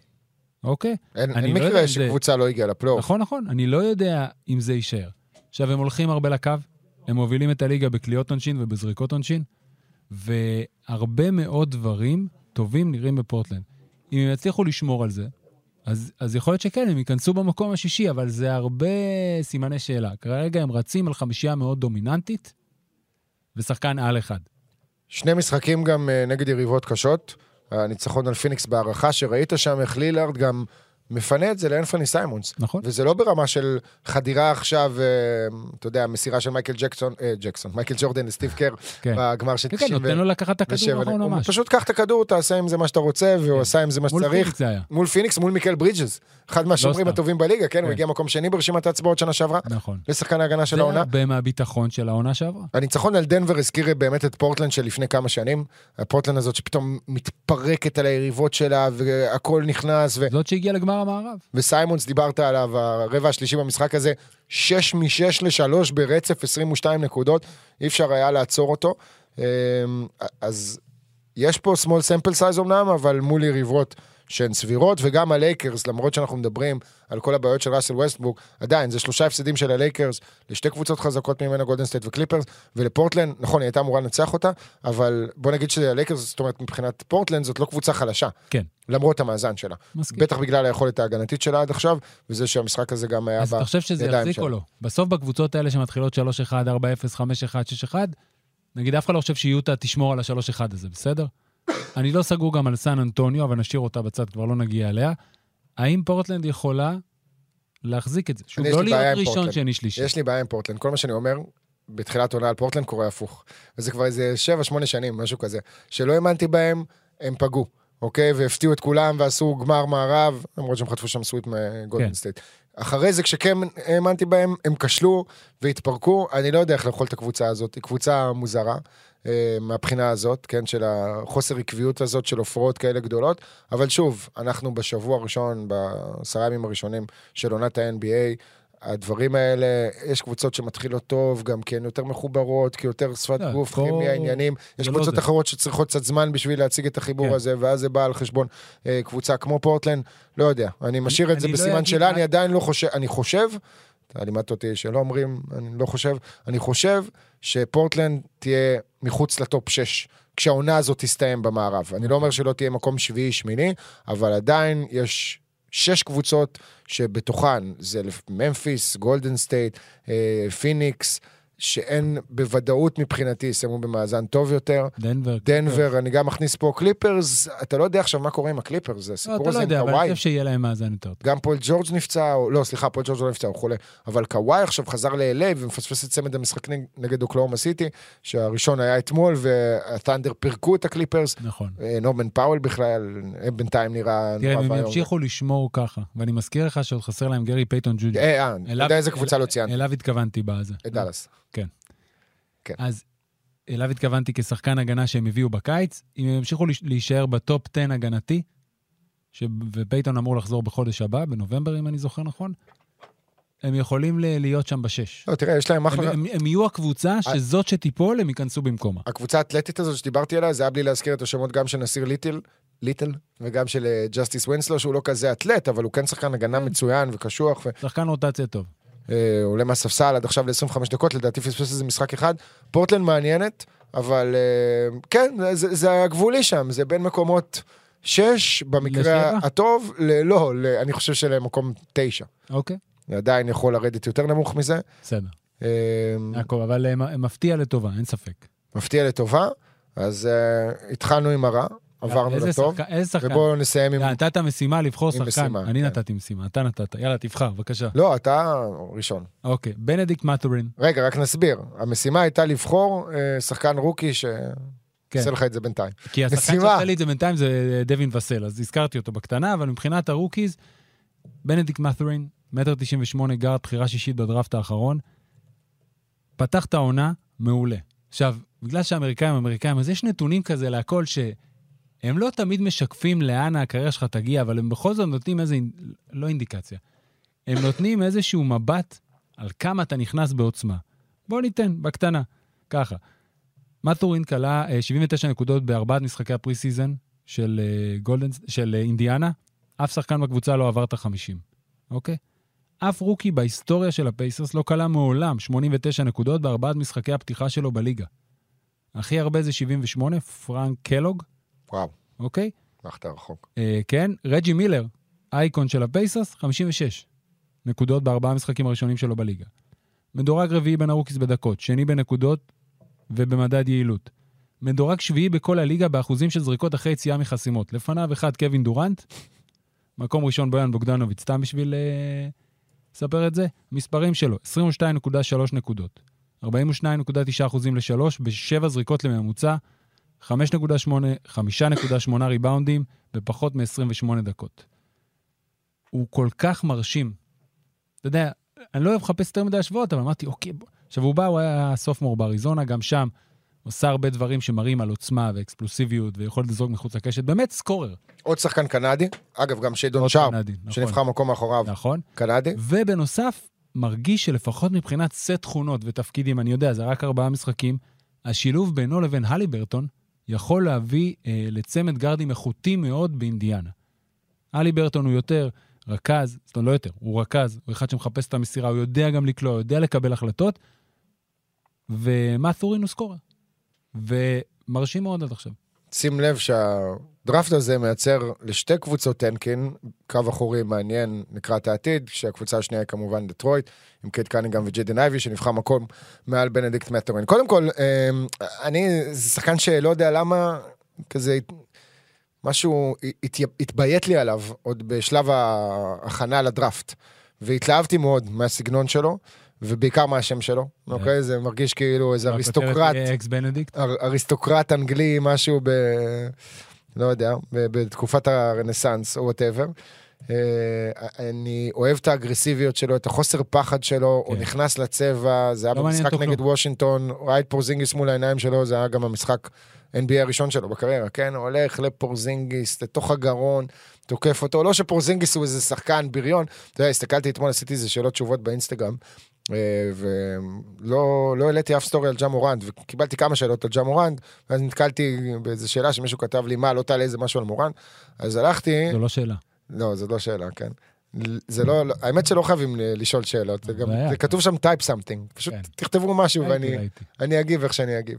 אוקיי? אין מקרה שקבוצה לא הגיעה לפלייאוף. נכון, נכון. אני לא יודע אם זה יישאר. עכשיו, הם הולכים הרבה לקו, הם מובילים את הליגה בקליעות עונשין ובזריקות עונשין, והרבה מאוד דברים טובים נראים בפורטלנד. אם הם יצליחו לשמור על זה, אז יכול להיות שכן, הם ייכנסו במקום השישי, אבל זה הרבה סימני שאלה. כרגע הם רצים על חמישייה מאוד דומיננטית, ושחקן על אחד. 2 משחקים גם נגד יריבות קשות, הניצחון על פיניקס בערכה, שראית שם איך לילארד גם מפנה את זה לאנפני סיימונס. נכון. וזה לא ברמה של חדירה עכשיו, אתה יודע, המסירה של מייקל ג'ורדן לסטיב קר, בגמר של 90. כן, נותן לו לקחת את הכדור, נכון ממש. פשוט קח את הכדור, תעשה עם זה מה שאתה רוצה, והוא עשה עם זה מה שצריך. מול פיניקס זה היה. מול פיניקס, מול מיקל ברידג'ס. אחד מהשומרים הטובים בליגה, כן, הוא הגיע מקום שני ברשימת ההצבעות שנה שעברה. נכון. לשחקן ההגנה של העונה. זה הרבה מהביטחון של העונה שעברה. הניצחון על דנבר הזכיר באמת את פורטלנד של לפני כמה שנים. הפורטלנד הזאת שפתאום מתפרקת על היריבות שלה, והכל נכנס. זאת שהגיעה לגמר המערב. וסיימונס, דיברת עליו, הרבע השלישי במשחק הזה, 6 מ-6 ל-3 ברצף, 22 נקודות. אי אפשר היה לעצור אותו. אז יש פה small sample size אומנם, אבל מול יריבות שהן סבירות, וגם הלייקרס, למרות שאנחנו מדברים על כל הבעיות של ראסל ווסטברוק, עדיין, זה 3 הפסדים של הלייקרס, לשתי קבוצות חזקות ממנה, גולדן סטייט וקליפרס, ולפורטלנד, נכון, היא הייתה אמורה לנצח אותה, אבל בוא נגיד שהלייקרס, זאת אומרת, מבחינת פורטלנד, זאת לא קבוצה חלשה, כן. למרות המאזן שלה. מסכים. בטח בגלל היכולת ההגנתית שלה עד עכשיו, וזה שהמשחק הזה גם היה... אז אתה חושב שזה יחזיק או לא? בסוף בקבוצות האלה שמתחילות 3-1, 4-0, 5-1, 6-1, נגיד אף אחד לא חושב שיוטה תשמור על ה-3-1 הזה, בסדר? אני לא סגור גם על סן אנטוניו, אבל נשאיר אותה בצד, כבר לא נגיע אליה. האם פורטלנד יכולה להחזיק את זה? שוב, לא להיות ראשון, שני, שלישי. יש לי בעיה עם פורטלנד. כל מה שאני אומר, בתחילת עונה על פורטלנד קורה הפוך, וזה כבר איזה 7-8 שנים, משהו כזה, שלא האמנתי בהם, הם פגעו, אוקיי? והפתיעו את כולם, ועשו גמר מערב, למרות שהם חטפו שם סוויט מגולדן סטייט. אחרי זה, כשכן האמנתי בהם, הם קשלו והתפרקו, אני לא יודע איך לאכול את הקבוצה הזאת, היא קבוצה מוזרה, מהבחינה הזאת, כן, של החוסר עקביות הזאת, של הופעות כאלה גדולות, אבל שוב, אנחנו בשבוע הראשון, בעשרה ימים הראשונים של עונת ה-NBA, הדברים האלה, יש קבוצות שמתחילות טוב, גם כן יותר מחוברות, כי יותר שפת גוף, כימיה, עניינים, יש קבוצות אחרות שצריכות קצת זמן בשביל להציג את החיבור הזה, ואז זה בא על חשבון קבוצה כמו פורטלנד, לא יודע, אני משאיר את זה בסימן שלה, אני עדיין לא חושב, אני חושב, תעלימת אותי שלא אומרים, אני לא חושב, אני חושב שפורטלנד תהיה מחוץ לטופ 6, כשהעונה הזאת תסתיים במערב, אני לא אומר שלא תהיה מקום 7-8, אבל עדיין יש 6 קבוצות שבתוכן זה ממפיס, גולדן סטייט, פיניקס, שאין בוודאות מבחינתי, סיימו במאזן טוב יותר. דנבר, אני גם מכניס פה קליפרס, אתה לא יודע עכשיו מה קורה עם הקליפרס, זה סיפור הזה עם קוואי. אתה לא יודע, אבל אני חושב שיהיה להם מאזן טוב. גם פול ג'ורג' נפצע, לא, סליחה, פול ג'ורג' לא נפצע, הוא חולה, אבל קוואי עכשיו חזר ל-LA ומפספס את צמד המשחק נגד אוקלאומה סיטי, שהראשון היה אתמול, והתנדר פירקו את הקליפרס. נכון. נורמן פאוול בכלל, בינתיים נראה נורא ואיום. הם ימשיכו לשמור ככה, ואני מזכיר לך שעוד חסר להם גרי פייטון ג'וניור. יודע איזה קבוצה לא ציינתי. אליו התכוונתי בזה. דאלאס. כן. כן. אז אליו התכוונתי כשחקן הגנה שהם הביאו בקיץ, אם הם המשיכו להישאר בטופ 10 הגנתי, ופייטון אמור לחזור בחודש הבא, בנובמבר אם אני זוכר נכון, הם יכולים להיות שם בשש. לא, תראה, יש להם אחלה... הם יהיו הקבוצה שזאת שתיפול, הם ייכנסו במקומה. הקבוצה האתלטית הזאת שדיברתי עליה, זה היה בלי להזכיר את השמות גם של נסיר ליטל, וגם של ג'סטיס ווינסלו, שהוא לא כזה אתלט, אבל הוא כן שחקן הגנה מצוין וקשוח. שחקן רוטציה טוב. עולה מהספסל עד עכשיו ל-25 דקות, לדעתי פספס איזה משחק אחד, פורטלנד מעניינת, אבל כן, זה הגבולי שם, זה בין מקומות 6, במקרה הטוב, לא, אני חושב שלמקום 9. אוקיי. עדיין יכול לרדת יותר נמוך מזה. בסדר. עקוב, אבל מפתיע לטובה, אין ספק. מפתיע לטובה, אז התחלנו עם הרע, עברנו לטוב, ובואו נסיים עם... נתת משימה לבחור שחקן, אני נתתי משימה, אתה נתת, יאללה תבחר, בבקשה. לא, אתה ראשון. אוקיי, בנדיקט מטורין. רגע, רק נסביר, המשימה הייתה לבחור שחקן רוקי שעשה לך את זה בינתיים. כי השחקן שעשה לי את זה בינתיים זה דווין וסל, אז הזכרתי אותו בקטנה, אבל מבחינת הרוקיז, בנדיקט מטורין, 1.98 מטר, גארד, בחירה שישית בדראפט האחרון, פתח את העונה מעולה. עכשיו, בגלל שהאמריקאים, אז יש נתונים כזה להכל ש... הם לא תמיד משקפים לאן הקריירה שלך תגיע, אבל הם בכל זאת נותנים איזה, לא אינדיקציה, הם נותנים איזשהו מבט על כמה אתה נכנס בעוצמה. בוא ניתן, בקטנה, ככה. מטורין קלה 79 נקודות בארבעת משחקי הפרי סיזן של אינדיאנה, אף שחקן בקבוצה לא עבר את ה-50, אוקיי? אף רוקי בהיסטוריה של הפייסרס לא קלה מעולם 89 נקודות בארבעת משחקי הפתיחה שלו בליגה. הכי הרבה זה 78, פרנק קלוג, וואו. אוקיי? הלכת רחוק. כן, רג'י מילר, אייקון של הפייסרס, 56 נקודות בארבעה המשחקים הראשונים שלו בליגה. מדורג רביעי בין הרוקיס בדקות, שני בנקודות ובמדד יעילות. מדורג שביעי בכל הליגה באחוזים של זריקות אחרי יציאה מחסימות. לפניו אחד קווין דורנט, מקום ראשון בויאן בוגדנוביץ', סתם בשביל לספר את זה. המספרים שלו, 22.3 נקודות, 42.9 אחוזים ל-3, ב7 זריקות לממוצע, 5.8 ריבאונדים בפחות מ-28 דקות. הוא כל כך מרשים. אתה יודע, אני לא אוהב לחפש יותר מדי השוואות, אבל אמרתי, אוקיי. עכשיו הוא בא, הוא היה סופמור באריזונה, גם שם עושה הרבה דברים שמראים על עוצמה ואקספלוסיביות ויכולת לזרוק מחוץ לקשת. באמת סקורר. עוד שחקן קנדי, אגב גם שיידון שרפ, שנבחר מקום אחריו. נכון. קנדי. ובנוסף, מרגיש שלפחות מבחינת סט תכונות ותפקידים, אני יודע, זה רק 4 משחקים, השילוב בינו לבין הליברטון, יכול להביא לצמד גרדים איכותי מאוד באינדיאנה. הליברטון הוא יותר רכז, זאת אומרת לא יותר, הוא רכז, הוא אחד שמחפש את המסירה, הוא יודע גם לקלוע, הוא יודע לקבל החלטות, ומאת'ורין הוא סקורר. ומרשים מאוד עד עכשיו. שים לב שהדרפט הזה מייצר לשתי קבוצות טנקין, קו אחורי מעניין לקראת העתיד, שהקבוצה השנייה היא כמובן דטרויט, עם קייד קנינגהם וג'יידן אייבי, שנבחר מקום מעל בנדיקט מטורין. קודם כל, זה שחקן שלא יודע למה, כזה משהו התביית לי עליו, עוד בשלב ההכנה לדרפט, והתלהבתי מאוד מהסגנון שלו, ובעיקר מהשם שלו, אוקיי? זה מרגיש כאילו איזה אריסטוקרט, אריסטוקרט אנגלי, משהו ב... לא יודע, בתקופת הרנסנס, או whatever. אני אוהב את האגרסיביות שלו, את החוסר פחד שלו, הוא נכנס לצבע, זה היה במשחק נגד וושינגטון, ראית פורזינגיס מול העיניים שלו, זה היה גם המשחק NBA הראשון שלו בקריירה, כן? הוא הולך לפורזינגיס, לתוך הגרון, תוקף אותו, לא שפורזינגיס הוא איזה שחקן בריון, אתה יודע, הסתכלתי אתמול, עשיתי איזה שאלות תשובות באינסטגרם, ולא העליתי אף סטורי על ג'ה מורנט, וקיבלתי כמה שאלות על ג'ה מורנט, ואז נתקלתי באיזו שאלה שמישהו כתב לי, מה, לא תעלה איזה משהו על מורנט, אז הלכתי... זו לא שאלה. לא, זו לא שאלה, כן. זה לא, האמת שלא חייבים לשאול שאלות, זה כתוב שם type something, פשוט תכתבו משהו ואני אגיב איך שאני אגיב.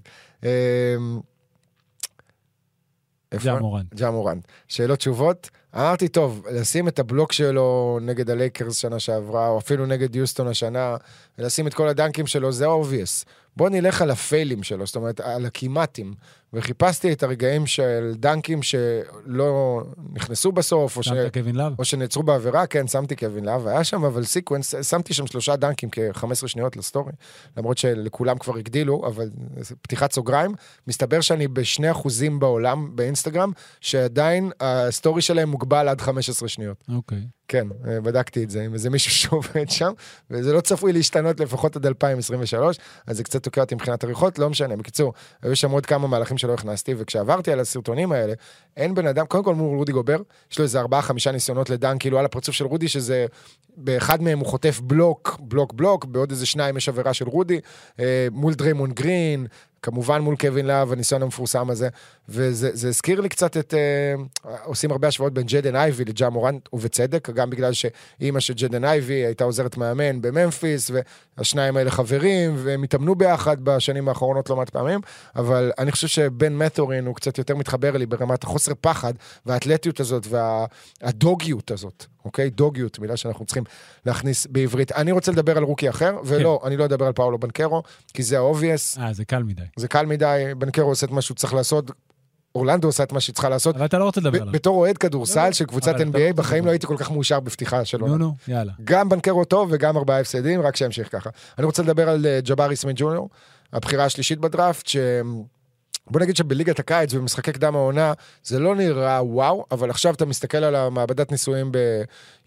ג'ה מורנט. שאלות תשובות, אמרתי, טוב, לשים את הבלוק שלו נגד הלייקרס שנה שעברה, או אפילו נגד יוסטון השנה, ולשים את כל הדנקים שלו, זה obvious. בוא נלך על הפיילים שלו, זאת אומרת, על הכמעטים, וחיפשתי את הרגעים של דנקים שלא נכנסו בסוף, או שנעצרו בעבירה, כן, שמתי קווין לב, היה שם, אבל סיקוונס, שמתי שם 3 דנקים כ-15 שניות לסטורי, למרות שלכולם כבר הגדילו, אבל פתיחת סוגריים, מסתבר שאני ב2% בעולם, באינסטגרם, שעדיין הסטורי שלהם מוגבל עד 15 שניות. אוקיי. כן, בדקתי את זה, אם איזה מישהו שעובד שם, וזה לא צפוי להשתנות לפחות עד 2023, אז זה קצת תוקע אותי מבחינת עריכות, לא משנה, בקיצור, היו שם עוד כמה מהלכים שלא הכנסתי, וכשעברתי על הסרטונים האלה, אין בן אדם, קודם כל מול רודי גובר, יש לו איזה 4-5 ניסיונות לדן, כאילו על הפרצוף של רודי, שזה, באחד מהם הוא חוטף בלוק, בעוד איזה 2 יש עבירה של רודי, מול דריימונד גרין, כמובן מול קווין לב, הניסיון המפורסם הזה, וזה הזכיר לי קצת את, עושים הרבה השוואות בין ג'יידן אייבי לג'ה מורנט, ובצדק, גם בגלל שאימא של ג'יידן אייבי הייתה עוזרת מאמן בממפיס, והשניים האלה חברים, והם התאמנו ביחד בשנים האחרונות לא מעט פעמים, אבל אני חושב שבן מטורין הוא קצת יותר מתחבר לי ברמת החוסר פחד, והאתלטיות הזאת, והדוגיות הזאת, אוקיי? דוגיות, מילה שאנחנו צריכים להכניס בעברית. אני רוצה לדבר על רוקי אחר, ולא, אני לא אדבר על פאולו בנקרו, כי זה האובייס. זה קל מדי. זה קל מדי, בנקרו עושה את מה שהוא צריך לעשות, אורלנדו עושה את מה שהיא צריכה לעשות. אבל אתה לא רוצה לדבר עליו. בתור אוהד כדורסל של קבוצת NBA, בחיים לא הייתי כל כך מאושר בפתיחה שלו. נו, יאללה. גם בנקרו טוב וגם 4 הפסדים, רק שימשיך ככה. אני רוצה לדבר על ג'בארי סמית ג'וניור, הבחירה השלישית בדראפט, בוא נגיד שבליגת הקיץ ומשחקי קדם העונה, זה לא נראה וואו, אבל עכשיו אתה מסתכל על המעבדת ניסויים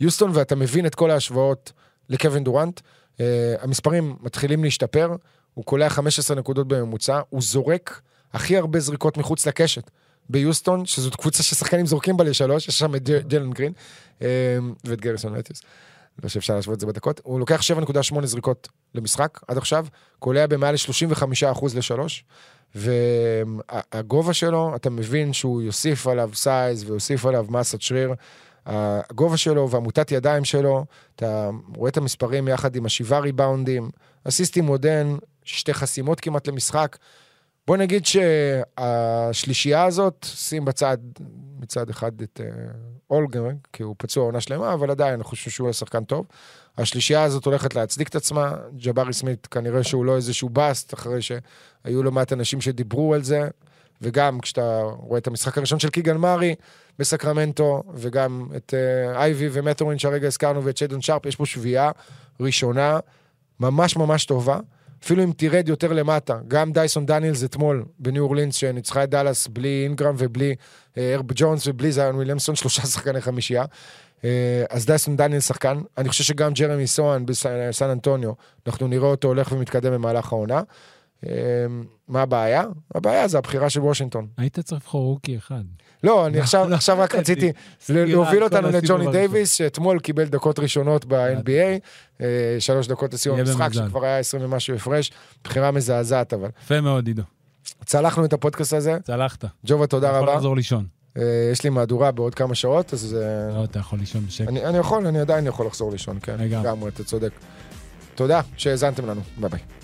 ביוסטון, ואתה מבין את כל ההשוואות לקווין דורנט. המספרים מתחילים להשתפר, הוא קולע 15 נקודות בממוצע, הוא זורק הכי הרבה זריקות מחוץ לקשת ביוסטון, שזאת קבוצה ששחקנים זורקים בה ל3, יש שם את ג'לן גרין, ואת גריסון לטיוס. לא שאפשר להשוות את זה בדקות. הוא לוקח 7.8 זריקות למשחק, עד עכשיו, קולע במעל 35% ל3, והגובה שלו, אתה מבין שהוא יוסיף עליו סייז, ויוסיף עליו מסת שריר, הגובה שלו והמוטת ידיים שלו, אתה רואה את המספרים יחד עם 7 ריבאונדים, אסיסטים מודן, 2 חסימות כמעט למשחק, בוא נגיד שהשלישייה הזאת, שים בצד, מצד אחד את אולגרן, כי הוא פצוע עונה שלמה, אבל עדיין, אני חושב שהוא שחקן טוב, השלישייה הזאת הולכת להצדיק את עצמה, ג'בארי סמית כנראה שהוא לא איזשהו בסט, אחרי שהיו לו מעט אנשים שדיברו על זה, וגם כשאתה רואה את המשחק הראשון של קיגן מארי בסקרמנטו, וגם את אייבי ומטורין שהרגע הזכרנו, ואת שיידן שרפ, יש פה שביעה ראשונה, ממש ממש טובה, אפילו אם תירד יותר למטה, גם דייסון דניאלס אתמול בניו אורלינס, שניצחה את דלס בלי אינגרם ובלי הרב ג'ונס ובלי זיון וויליאמסון, 3 שחקני 5. אז דייסון דניאלס שחקן, אני חושב שגם ג'רמי סואן בסן אנטוניו, אנחנו נראה אותו הולך ומתקדם במהלך העונה. מה הבעיה? הבעיה זה הבחירה של וושינגטון. היית צריך לבחור רוקי אחד. לא, אני עכשיו רק רציתי להוביל אותנו לג'וני דייביס, שאתמול קיבל דקות ראשונות ב-NBA, 3 דקות לסיום המשחק, שכבר היה 20 ומשהו הפרש, בחירה מזעזעת אבל. יפה מאוד, עידו. צלחנו את הפודקאסט הזה. צלחת. ג'ובה, תודה רבה. יכול לחזור לישון. יש לי מהדורה בעוד כמה שעות, אז... לא, אתה יכול לישון בשקט. אני עדיין יכול לחזור לישון, כן. גם, אתה צודק. תודה שהאזנתם לנו. ביי ביי.